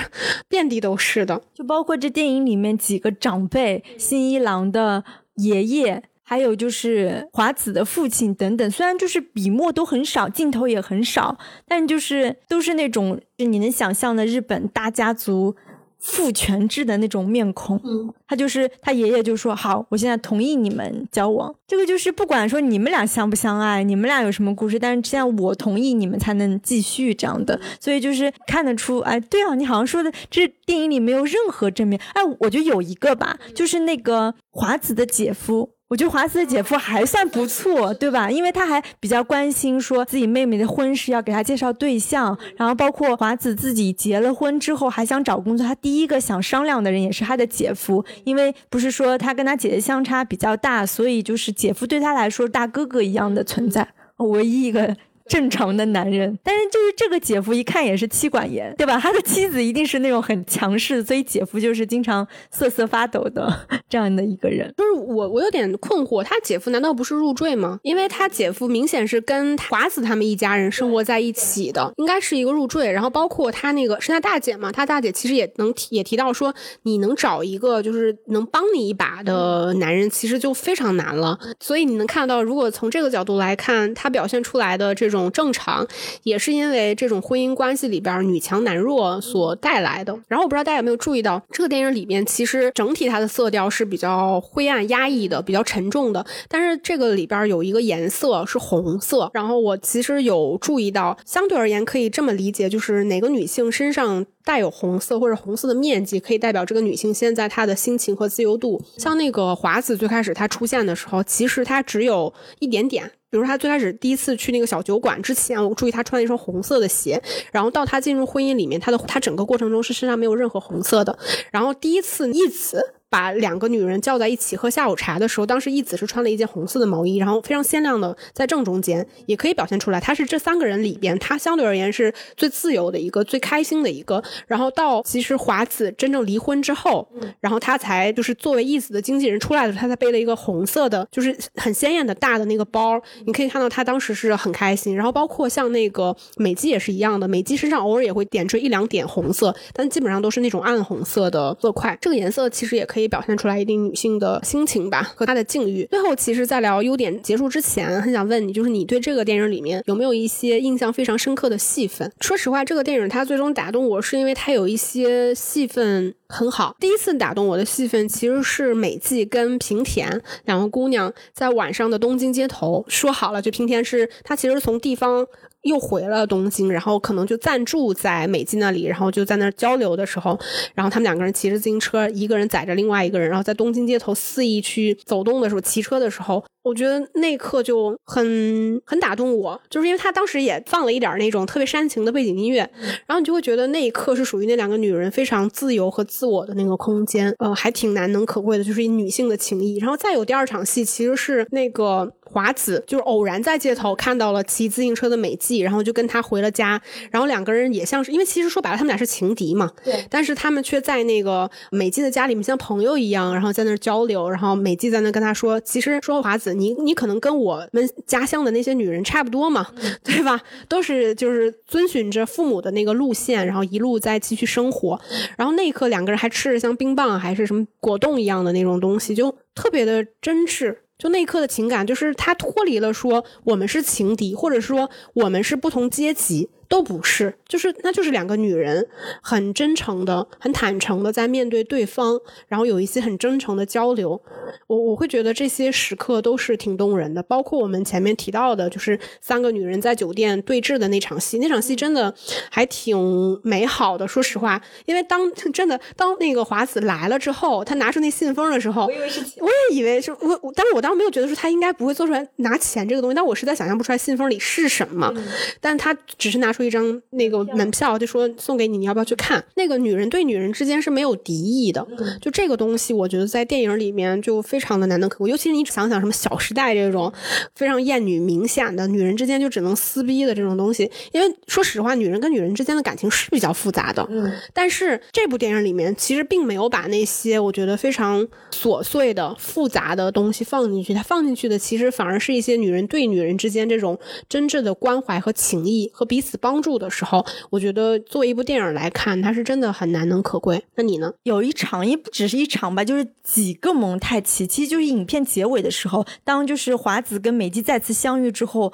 遍地都是的。就包括这电影里面几个长辈，新一郎的爷爷，还有就是华子的父亲等等，虽然就是笔墨都很少，镜头也很少，但就是都是那种你能想象的日本大家族父权制的那种面孔。嗯，他就是他爷爷就说好我现在同意你们交往，这个就是不管说你们俩相不相爱，你们俩有什么故事，但是现在我同意你们才能继续这样的，所以就是看得出哎，对啊你好像说的这电影里没有任何正面。哎，我觉得有一个吧，就是那个华子的姐夫，我觉得华子的姐夫还算不错对吧，因为他还比较关心说自己妹妹的婚事，要给他介绍对象，然后包括华子自己结了婚之后还想找工作，他第一个想商量的人也是他的姐夫，因为不是说他跟他姐姐相差比较大，所以就是姐夫对他来说大哥哥一样的存在，唯一一个正常的男人。但是就是这个姐夫一看也是妻管严对吧，他的妻子一定是那种很强势，所以姐夫就是经常瑟瑟发抖的这样的一个人。就是我我有点困惑，他姐夫难道不是入赘吗？因为他姐夫明显是跟华子他们一家人生活在一起的，应该是一个入赘。然后包括他那个是他大姐嘛，他大姐其实也能也提到说你能找一个就是能帮你一把的男人其实就非常难了，所以你能看到如果从这个角度来看，他表现出来的这种这种正常也是因为这种婚姻关系里边女强男弱所带来的。然后我不知道大家有没有注意到这个电影里面其实整体它的色调是比较灰暗压抑的，比较沉重的，但是这个里边有一个颜色是红色，然后我其实有注意到相对而言可以这么理解，就是哪个女性身上带有红色或者红色的面积可以代表这个女性现在她的心情和自由度。像那个华子最开始她出现的时候其实她只有一点点，比如她最开始第一次去那个小酒馆之前我注意她穿了一双红色的鞋，然后到她进入婚姻里面她的她整个过程中是身上没有任何红色的。然后第一次一子把两个女人叫在一起喝下午茶的时候，当时义子是穿了一件红色的毛衣，然后非常鲜亮的在正中间，也可以表现出来她是这三个人里边她相对而言是最自由的一个，最开心的一个。然后到其实华子真正离婚之后，然后她才就是作为义子的经纪人出来的，她才背了一个红色的就是很鲜艳的大的那个包，你可以看到她当时是很开心。然后包括像那个美姬也是一样的，美姬身上偶尔也会点缀一两点红色，但基本上都是那种暗红色的色块。这个颜色其实也可以也表现出来一定女性的心情吧和她的境遇。最后其实在聊优点结束之前很想问你，就是你对这个电影里面有没有一些印象非常深刻的戏份？说实话这个电影它最终打动我是因为它有一些戏份很好。第一次打动我的戏份其实是美纪跟平田两个姑娘在晚上的东京街头说好了，就平田是她其实从地方又回了东京，然后可能就暂住在美纪那里，然后就在那交流的时候，然后他们两个人骑着自行车，一个人载着另外一个人，然后在东京街头肆意去走动的时候，骑车的时候，我觉得那一刻就很很打动我，就是因为他当时也放了一点那种特别煽情的背景音乐，然后你就会觉得那一刻是属于那两个女人非常自由和自我的那个空间，呃，还挺难能可贵的，就是女性的情谊。然后再有第二场戏其实是那个华子就是偶然在街头看到了骑自行车的美纪，然后就跟他回了家，然后两个人也像是因为其实说白了他们俩是情敌嘛，对，但是他们却在那个美纪的家里面像朋友一样，然后在那交流，然后美纪在那跟他说其实说华子你你可能跟我们家乡的那些女人差不多嘛，对吧，都是就是遵循着父母的那个路线，然后一路在继续生活。然后那一刻两个人还吃着像冰棒还是什么果冻一样的那种东西，就特别的真挚，就那一刻的情感就是他脱离了说我们是情敌或者说我们是不同阶级，都不是，就是那就是两个女人很真诚的很坦诚的在面对对方，然后有一些很真诚的交流。我我会觉得这些时刻都是挺动人的，包括我们前面提到的就是三个女人在酒店对峙的那场戏，那场戏真的还挺美好的。说实话因为当真的当那个华子来了之后他拿出那信封的时候，我以为是我也以为是我但是我当时没有觉得说他应该不会做出来拿钱这个东西，但我实在想象不出来信封里是什么、嗯、但他只是拿出出一张那个门票，就说送给你，你要不要去看？那个女人对女人之间是没有敌意的，就这个东西我觉得在电影里面就非常的难能可贵，尤其是你想想什么小时代这种非常艳女明显的，女人之间就只能撕逼的这种东西，因为说实话女人跟女人之间的感情是比较复杂的，嗯，但是这部电影里面其实并没有把那些我觉得非常琐碎的复杂的东西放进去，它放进去的其实反而是一些女人对女人之间这种真挚的关怀和情谊和彼此帮助的时候，我觉得作为一部电影来看它是真的很难能可贵。那你呢？有一场也不只是一场吧，就是几个蒙太奇，其实就是影片结尾的时候，当就是华子跟美纪再次相遇之后，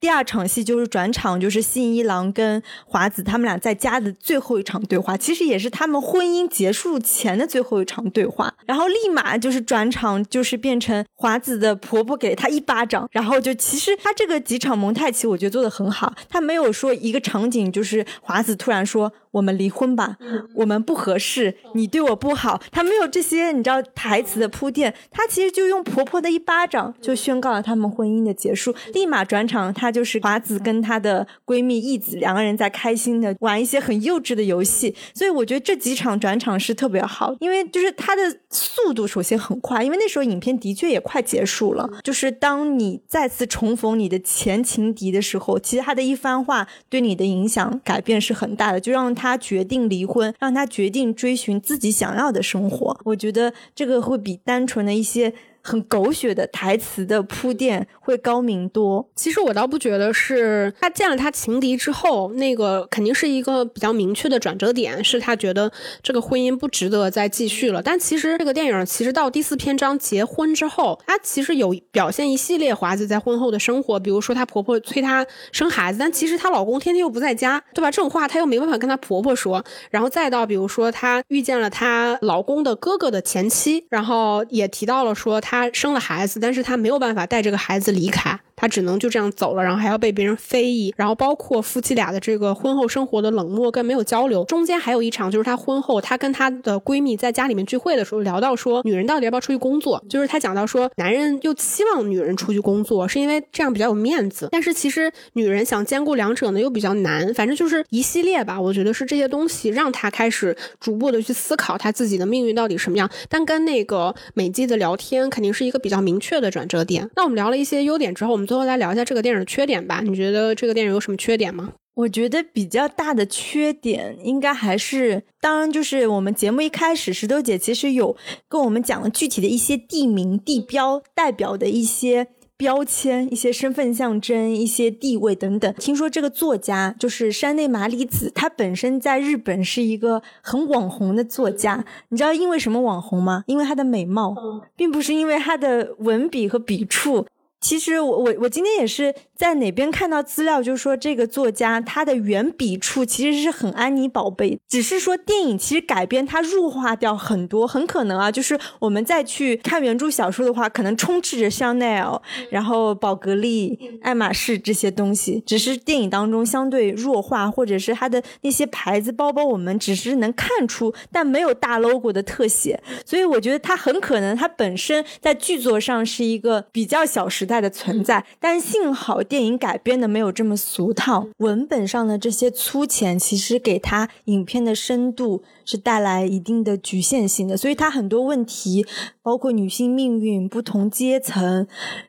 第二场戏就是转场，就是信一郎跟华子他们俩在家的最后一场对话，其实也是他们婚姻结束前的最后一场对话，然后立马就是转场，就是变成华子的婆婆给他一巴掌，然后就其实他这个几场蒙太奇我觉得做得很好，他没有说一个场景就是华子突然说我们离婚吧，我们不合适，你对我不好，他没有这些你知道台词的铺垫，他其实就用婆婆的一巴掌就宣告了他们婚姻的结束，立马转场他就是华子跟她的闺蜜义子两个人在开心的玩一些很幼稚的游戏，所以我觉得这几场转场是特别好，因为就是他的速度首先很快，因为那时候影片的确也快结束了，就是当你再次重逢你的前情敌的时候，其实他的一番话对你的影响改变是很大的，就让他他决定离婚，让他决定追寻自己想要的生活，我觉得这个会比单纯的一些很狗血的台词的铺垫会高明多。其实我倒不觉得是他见了他情敌之后，那个肯定是一个比较明确的转折点，是他觉得这个婚姻不值得再继续了，但其实这个电影其实到第四篇章结婚之后，他其实有表现一系列华子在婚后的生活，比如说他婆婆催他生孩子，但其实她老公天天又不在家，对吧，这种话他又没办法跟他婆婆说，然后再到比如说他遇见了他老公的哥哥的前妻，然后也提到了说他她生了孩子，但是她没有办法带这个孩子离开，她只能就这样走了，然后还要被别人非议，然后包括夫妻俩的这个婚后生活的冷漠跟没有交流。中间还有一场就是她婚后她跟她的闺蜜在家里面聚会的时候聊到说女人到底要不要出去工作，就是她讲到说男人又期望女人出去工作是因为这样比较有面子，但是其实女人想兼顾两者呢又比较难，反正就是一系列吧，我觉得是这些东西让她开始逐步的去思考她自己的命运到底什么样，但跟那个美纪的聊天肯定是一个比较明确的转折点。那我们聊了一些优点之后，我们最后来聊一下这个电影的缺点吧，你觉得这个电影有什么缺点吗？我觉得比较大的缺点应该还是，当然就是我们节目一开始石头姐其实有跟我们讲了具体的一些地名地标代表的一些标签，一些身份象征，一些地位等等。听说这个作家就是山内麻里子，她本身在日本是一个很网红的作家，你知道因为什么网红吗？因为她的美貌，并不是因为她的文笔和笔触。其实我我我今天也是在哪边看到资料，就是说这个作家他的原笔触其实是很安妮宝贝，只是说电影其实改编它弱化掉很多，很可能啊，就是我们再去看原著小说的话，可能充斥着香奈儿，然后宝格丽、爱马仕这些东西，只是电影当中相对弱化，或者是它的那些牌子包包，我们只是能看出，但没有大 logo 的特写，所以我觉得它很可能它本身在剧作上是一个比较小时代的存在，但幸好电影改编的没有这么俗套，文本上的这些粗浅其实给它影片的深度是带来一定的局限性的，所以它很多问题包括女性命运、不同阶层、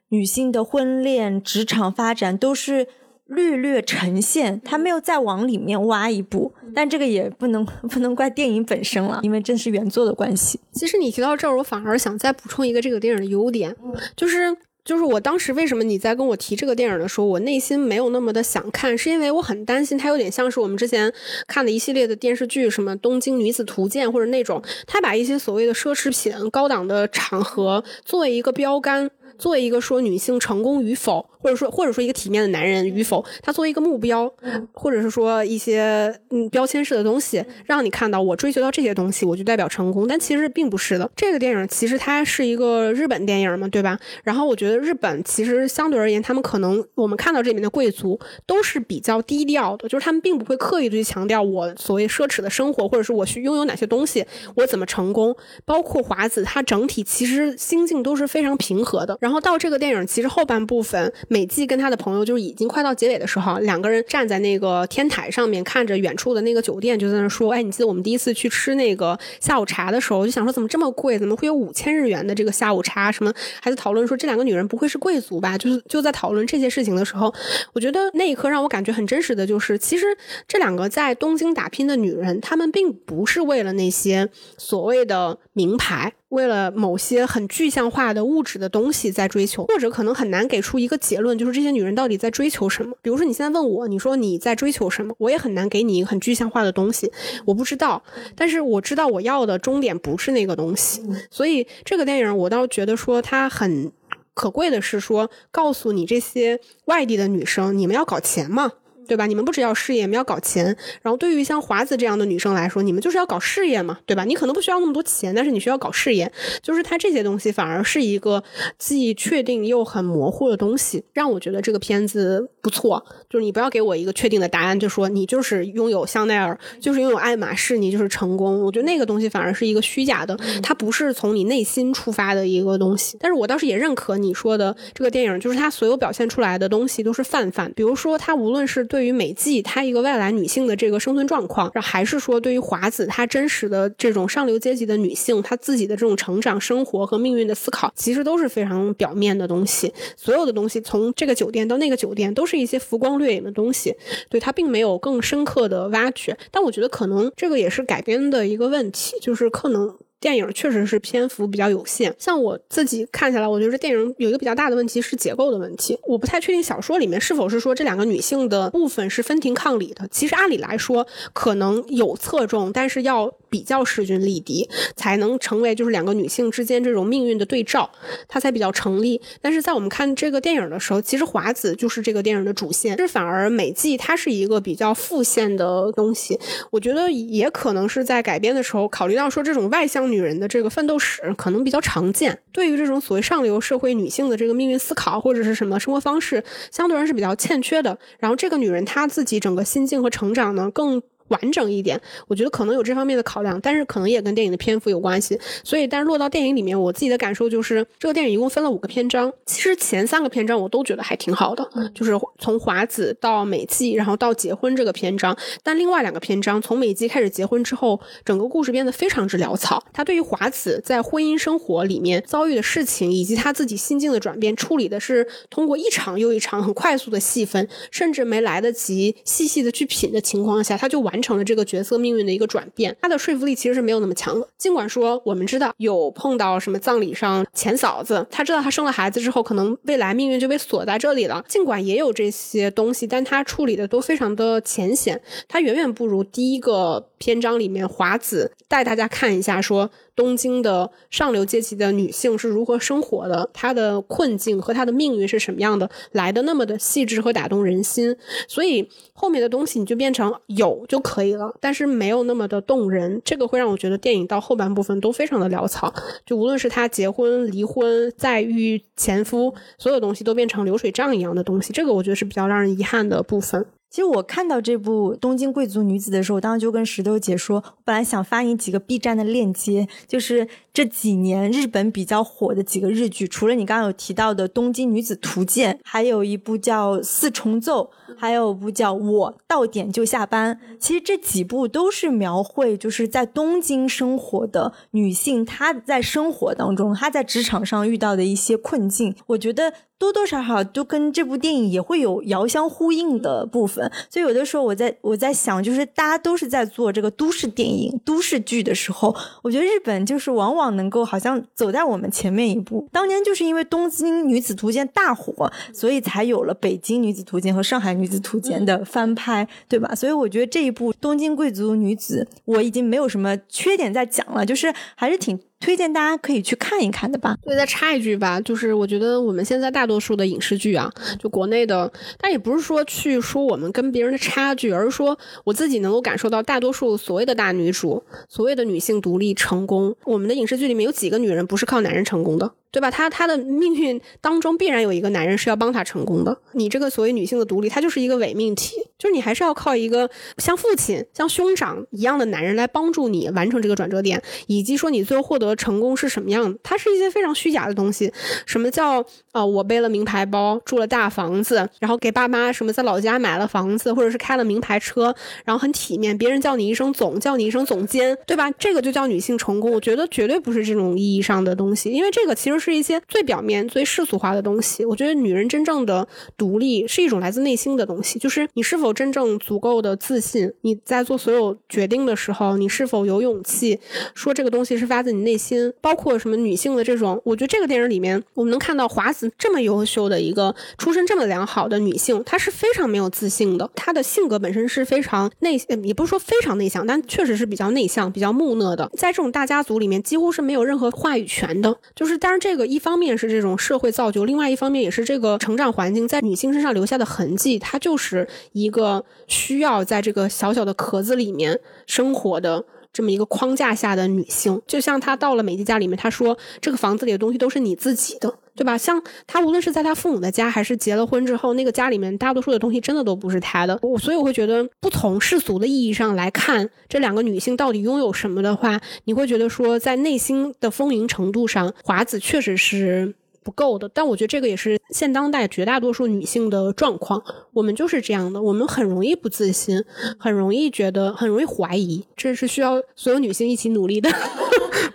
女性的婚恋、职场发展都是略略呈现，它没有再往里面挖一步，但这个也不能不能怪电影本身了，因为正是原作的关系。其实你提到这儿，我反而想再补充一个这个电影的优点，就是就是我当时为什么你在跟我提这个电影的时候我内心没有那么的想看，是因为我很担心它有点像是我们之前看的一系列的电视剧，什么东京女子图鉴或者那种，它把一些所谓的奢侈品高档的场合作为一个标杆，作为一个说女性成功与否，或者说或者说一个体面的男人与否，他作为一个目标，或者是说一些嗯标签式的东西，让你看到我追求到这些东西我就代表成功，但其实并不是的。这个电影其实它是一个日本电影嘛，对吧？然后我觉得日本其实相对而言，他们可能我们看到这里面的贵族都是比较低调的，就是他们并不会刻意去强调我所谓奢侈的生活，或者是我去拥有哪些东西，我怎么成功。包括华子，他整体其实心境都是非常平和的。然后后到这个电影其实后半部分，美纪跟他的朋友就是已经快到结尾的时候，两个人站在那个天台上面看着远处的那个酒店，就在那说，哎，你记得我们第一次去吃那个下午茶的时候，就想说怎么这么贵，怎么会有五千日元的这个下午茶什么，还在讨论说这两个女人不会是贵族吧，就是就在讨论这些事情的时候，我觉得那一刻让我感觉很真实的就是，其实这两个在东京打拼的女人，她们并不是为了那些所谓的名牌，为了某些很具象化的物质的东西在追求，或者可能很难给出一个结论，就是这些女人到底在追求什么。比如说你现在问我，你说你在追求什么，我也很难给你一个很具象化的东西，我不知道，但是我知道我要的终点不是那个东西。所以这个电影我倒觉得说它很可贵的是说，告诉你这些外地的女生，你们要搞钱嘛，对吧？你们不只要事业，你们要搞钱。然后对于像华子这样的女生来说，你们就是要搞事业嘛，对吧？你可能不需要那么多钱，但是你需要搞事业。就是它这些东西反而是一个既确定又很模糊的东西，让我觉得这个片子不错。就是你不要给我一个确定的答案，就说你就是拥有香奈儿，就是拥有爱马仕，你就是成功。我觉得那个东西反而是一个虚假的，它不是从你内心出发的一个东西。但是我倒是也认可你说的这个电影，就是它所有表现出来的东西都是泛泛，比如说它无论是对于美纪她一个外来女性的这个生存状况，然后还是说对于华子她真实的这种上流阶级的女性她自己的这种成长生活和命运的思考，其实都是非常表面的东西。所有的东西从这个酒店到那个酒店都是一些浮光掠影的东西，对，她并没有更深刻的挖掘。但我觉得可能这个也是改编的一个问题，就是可能电影确实是篇幅比较有限。像我自己看下来，我觉得电影有一个比较大的问题是结构的问题。我不太确定小说里面是否是说这两个女性的部分是分庭抗礼的，其实按理来说可能有侧重，但是要比较势均力敌才能成为就是两个女性之间这种命运的对照，它才比较成立。但是在我们看这个电影的时候，其实华子就是这个电影的主线，这反而美纪它是一个比较副线的东西。我觉得也可能是在改编的时候考虑到说这种外向女人的这个奋斗史可能比较常见，对于这种所谓上流社会女性的这个命运思考或者是什么生活方式相对而言是比较欠缺的。然后这个女人她自己整个心境和成长呢更完整一点，我觉得可能有这方面的考量，但是可能也跟电影的篇幅有关系。所以但是落到电影里面，我自己的感受就是这个电影一共分了五个篇章，其实前三个篇章我都觉得还挺好的，就是从华子到美纪然后到结婚这个篇章。但另外两个篇章从美纪开始结婚之后，整个故事变得非常之潦草，他对于华子在婚姻生活里面遭遇的事情以及他自己心境的转变处理的是通过一场又一场很快速的细分，甚至没来得及细细的去品的情况下，他就完成了这个角色命运的一个转变，他的说服力其实是没有那么强的。尽管说我们知道有碰到什么葬礼上前嫂子，他知道他生了孩子之后可能未来命运就被锁在这里了，尽管也有这些东西，但他处理的都非常的浅显，他远远不如第一个篇章里面华子带大家看一下说东京的上流阶级的女性是如何生活的，她的困境和她的命运是什么样的，来的那么的细致和打动人心。所以后面的东西你就变成有就可以了，但是没有那么的动人，这个会让我觉得电影到后半部分都非常的潦草，就无论是她结婚离婚再遇前夫，所有东西都变成流水账一样的东西，这个我觉得是比较让人遗憾的部分。其实我看到这部《东京贵族女子》的时候，我当时就跟石头姐说，我本来想发你几个 B 站的链接，就是这几年日本比较火的几个日剧，除了你刚刚有提到的《东京女子图鉴》，还有一部叫《四重奏》，还有一部叫《我到点就下班》。其实这几部都是描绘就是在东京生活的女性，她在生活当中，她在职场上遇到的一些困境。我觉得多多少少都跟这部电影也会有遥相呼应的部分，所以有的时候我在我在想，就是大家都是在做这个都市电影都市剧的时候，我觉得日本就是往往能够好像走在我们前面一步。当年就是因为东京女子图鉴大火，所以才有了北京女子图鉴和上海女子图鉴的翻拍，对吧？所以我觉得这一部东京贵族女子我已经没有什么缺点在讲了，就是还是挺推荐大家可以去看一看的吧。对，再插一句吧，就是我觉得我们现在大多数的影视剧啊，就国内的，但也不是说去说我们跟别人的差距，而是说我自己能够感受到大多数所谓的大女主，所谓的女性独立成功，我们的影视剧里面有几个女人不是靠男人成功的，对吧？她她的命运当中必然有一个男人是要帮她成功的，你这个所谓女性的独立，它就是一个伪命题。就是你还是要靠一个像父亲像兄长一样的男人来帮助你完成这个转折点，以及说你最后获得成功是什么样的，它是一些非常虚假的东西。什么叫呃，我背了名牌包住了大房子，然后给爸妈什么在老家买了房子，或者是开了名牌车，然后很体面，别人叫你一声总叫你一声总监，对吧？这个就叫女性成功，我觉得绝对不是这种意义上的东西，因为这个其实是一些最表面最世俗化的东西。我觉得女人真正的独立是一种来自内心的东西，就是你是否真正足够的自信，你在做所有决定的时候你是否有勇气说这个东西是发自你内心，包括什么女性的这种，我觉得这个电影里面我们能看到华子这么优秀的一个出身这么良好的女性，她是非常没有自信的，她的性格本身是非常内，也不是说非常内向，但确实是比较内向比较木讷的，在这种大家族里面几乎是没有任何话语权的。就是当然这个一方面是这种社会造就，另外一方面也是这个成长环境在女性身上留下的痕迹，它就是一个需要在这个小小的壳子里面生活的这么一个框架下的女性。就像她到了美姬家里面，她说这个房子里的东西都是你自己的，对吧？像她无论是在她父母的家还是结了婚之后，那个家里面大多数的东西真的都不是她的。我所以我会觉得不从世俗的意义上来看这两个女性到底拥有什么的话，你会觉得说在内心的丰盈程度上华子确实是不够的。但我觉得这个也是现当代绝大多数女性的状况，我们就是这样的，我们很容易不自信，很容易觉得很容易怀疑，这是需要所有女性一起努力的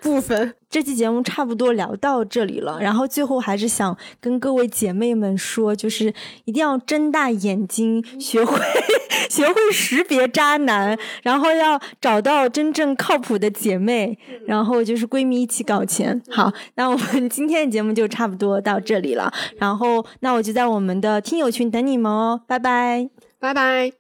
部分。这期节目差不多聊到这里了，然后最后还是想跟各位姐妹们说，就是一定要睁大眼睛，学会学会识别渣男，然后要找到真正靠谱的姐妹，然后就是闺蜜一起搞钱。好，那我们今天的节目就差不多到这里了，然后那我就在我们的听友群等你们哦，拜拜，拜拜。